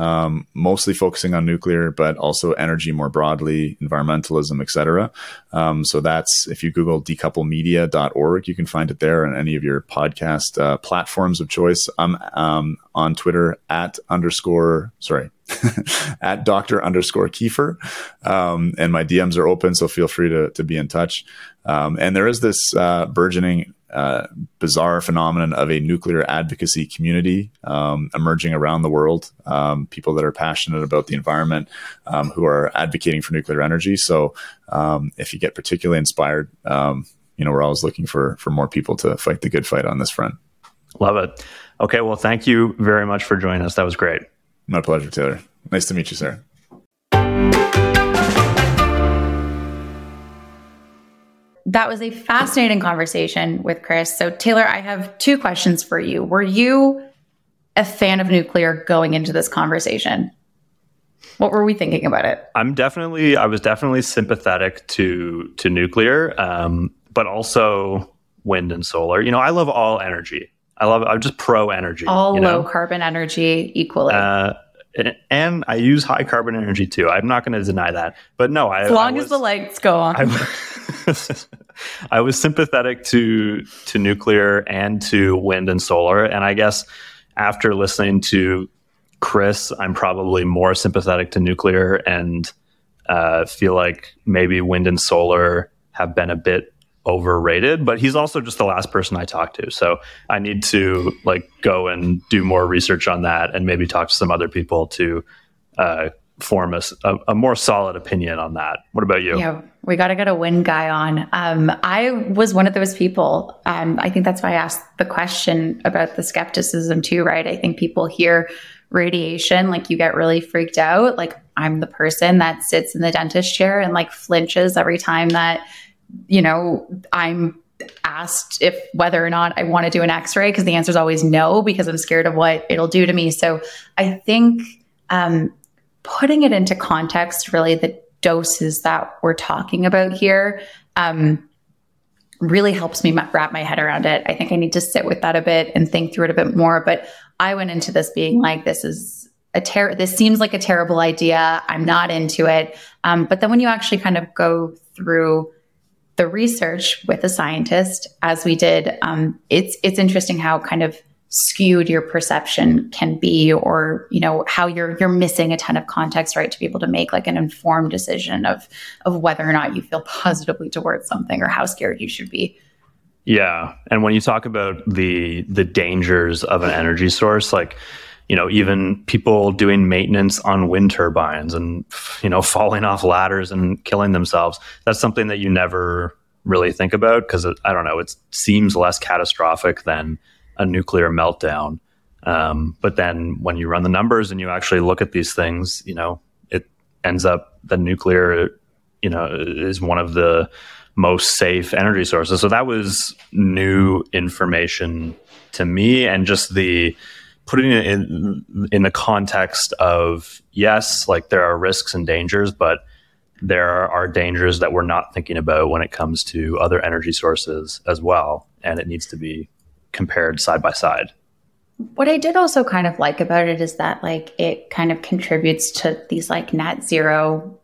mostly focusing on nuclear, but also energy more broadly, environmentalism, et cetera. So that's, if you Google decouplemedia.org, you can find it there on any of your podcast, platforms of choice. I'm, on Twitter at Dr. Keefer. And my DMs are open, so feel free to be in touch. And there is this burgeoning, bizarre phenomenon of a nuclear advocacy community emerging around the world. People that are passionate about the environment, who are advocating for nuclear energy. So if you get particularly inspired, we're always looking for more people to fight the good fight on this front. Love it. Okay. Well, thank you very much for joining us. That was great. My pleasure, Taylor. Nice to meet you, Sarah. That was a fascinating conversation with Chris. So, Taylor, I have two questions for you. Were you a fan of nuclear going into this conversation? What were we thinking about it? I was definitely sympathetic to nuclear, but also wind and solar. I love all energy. I'm just pro energy. All low carbon energy equally. And I use high carbon energy too. I'm not going to deny that. But no, I... As long as the lights go on. I was sympathetic to nuclear and to wind and solar. And I guess after listening to Chris, I'm probably more sympathetic to nuclear and feel like maybe wind and solar have been a bit overrated, but he's also just the last person I talked to. So I need to go and do more research on that and maybe talk to some other people to form a more solid opinion on that. What about you? Yeah, we got to get a wind guy on. I was one of those people. I think that's why I asked the question about the skepticism too, right? I think people hear radiation, you get really freaked out. I'm the person that sits in the dentist chair and flinches every time that I'm asked whether or not I want to do an x-ray, because the answer is always no, because I'm scared of what it'll do to me. So I think putting it into context, really the doses that we're talking about here really helps me wrap my head around it. I think I need to sit with that a bit and think through it a bit more. But I went into this being this seems like a terrible idea. I'm not into it. But then when you actually kind of go through the research with a scientist, as we did, it's interesting how kind of skewed your perception can be, or how you're missing a ton of context, right, to be able to make an informed decision of whether or not you feel positively towards something or how scared you should be. Yeah, and when you talk about the dangers of an energy source, even people doing maintenance on wind turbines and, falling off ladders and killing themselves, that's something that you never really think about because, it seems less catastrophic than a nuclear meltdown. But then when you run the numbers and you actually look at these things, it ends up that nuclear, is one of the most safe energy sources. So that was new information to me, and just the... putting it in the context of, yes, there are risks and dangers, but there are dangers that we're not thinking about when it comes to other energy sources as well. And it needs to be compared side by side. What I did also kind of like about it is that it kind of contributes to these net zero,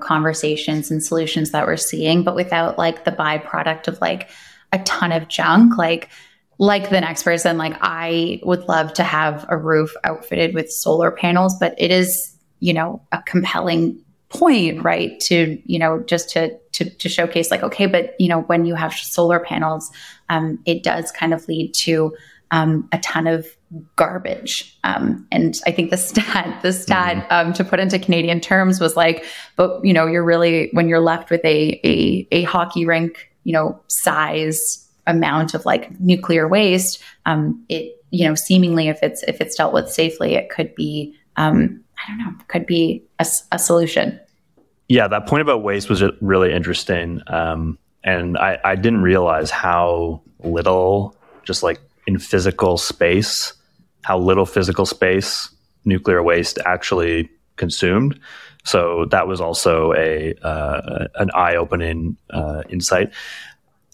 conversations and solutions that we're seeing, but without the byproduct of a ton of junk, the next person, I would love to have a roof outfitted with solar panels, but it is, a compelling point, right? To, just to showcase okay, but when you have solar panels, it does kind of lead to a ton of garbage. And I think the stat mm-hmm. To put into Canadian terms was but you're really, when you're left with a hockey rink, size amount of nuclear waste, it, seemingly if it's dealt with safely, it could be, could be a solution. Yeah. That point about waste was really interesting. And I didn't realize how little, just in physical space, nuclear waste actually consumed. So that was also an eye-opening insight.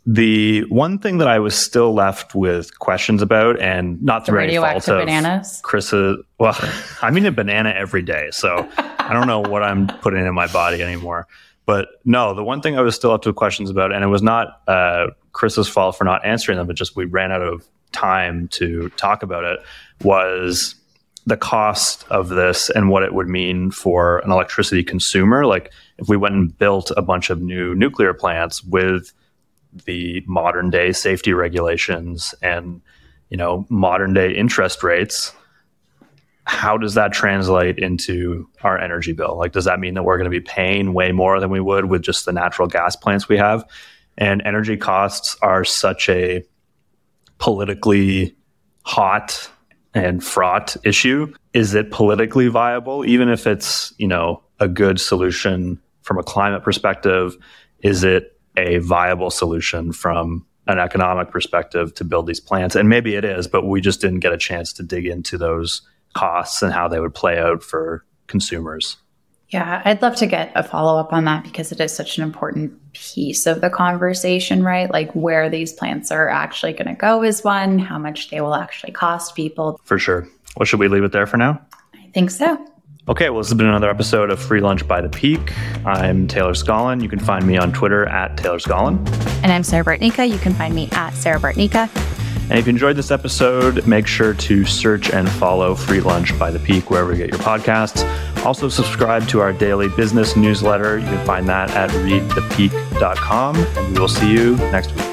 The one thing that I was still left with questions about, and not through any fault of Chris's, well, I'm eating a banana every day, so I don't know what I'm putting in my body anymore. But no, the one thing I was still left with questions about, and it was not Chris's fault for not answering them, but just we ran out of time to talk about it, was the cost of this and what it would mean for an electricity consumer. Like if we went and built a bunch of new nuclear plants with the modern day safety regulations and, you know, modern day interest rates, how does that translate into our energy bill? Like, does that mean that we're going to be paying way more than we would with just the natural gas plants we have? And energy costs are such a politically hot and fraught issue. Is it politically viable? Even if it's, you know, a good solution from a climate perspective, is it a viable solution from an economic perspective to build these plants? And maybe it is, but we just didn't get a chance to dig into those costs and how they would play out for consumers. Yeah, I'd love to get a follow-up on that because it is such an important piece of the conversation, right? Like where these plants are actually going to go is one, how much they will actually cost people. For sure. Well, should we leave it there for now? I think so. Okay, well, this has been another episode of Free Lunch by the Peak. I'm Taylor Scollon. You can find me on Twitter at Taylor Scollon. And I'm Sarah Bartnicka. You can find me at Sarah Bartnicka. And if you enjoyed this episode, make sure to search and follow Free Lunch by the Peak wherever you get your podcasts. Also, subscribe to our daily business newsletter. You can find that at readthepeak.com. And we will see you next week.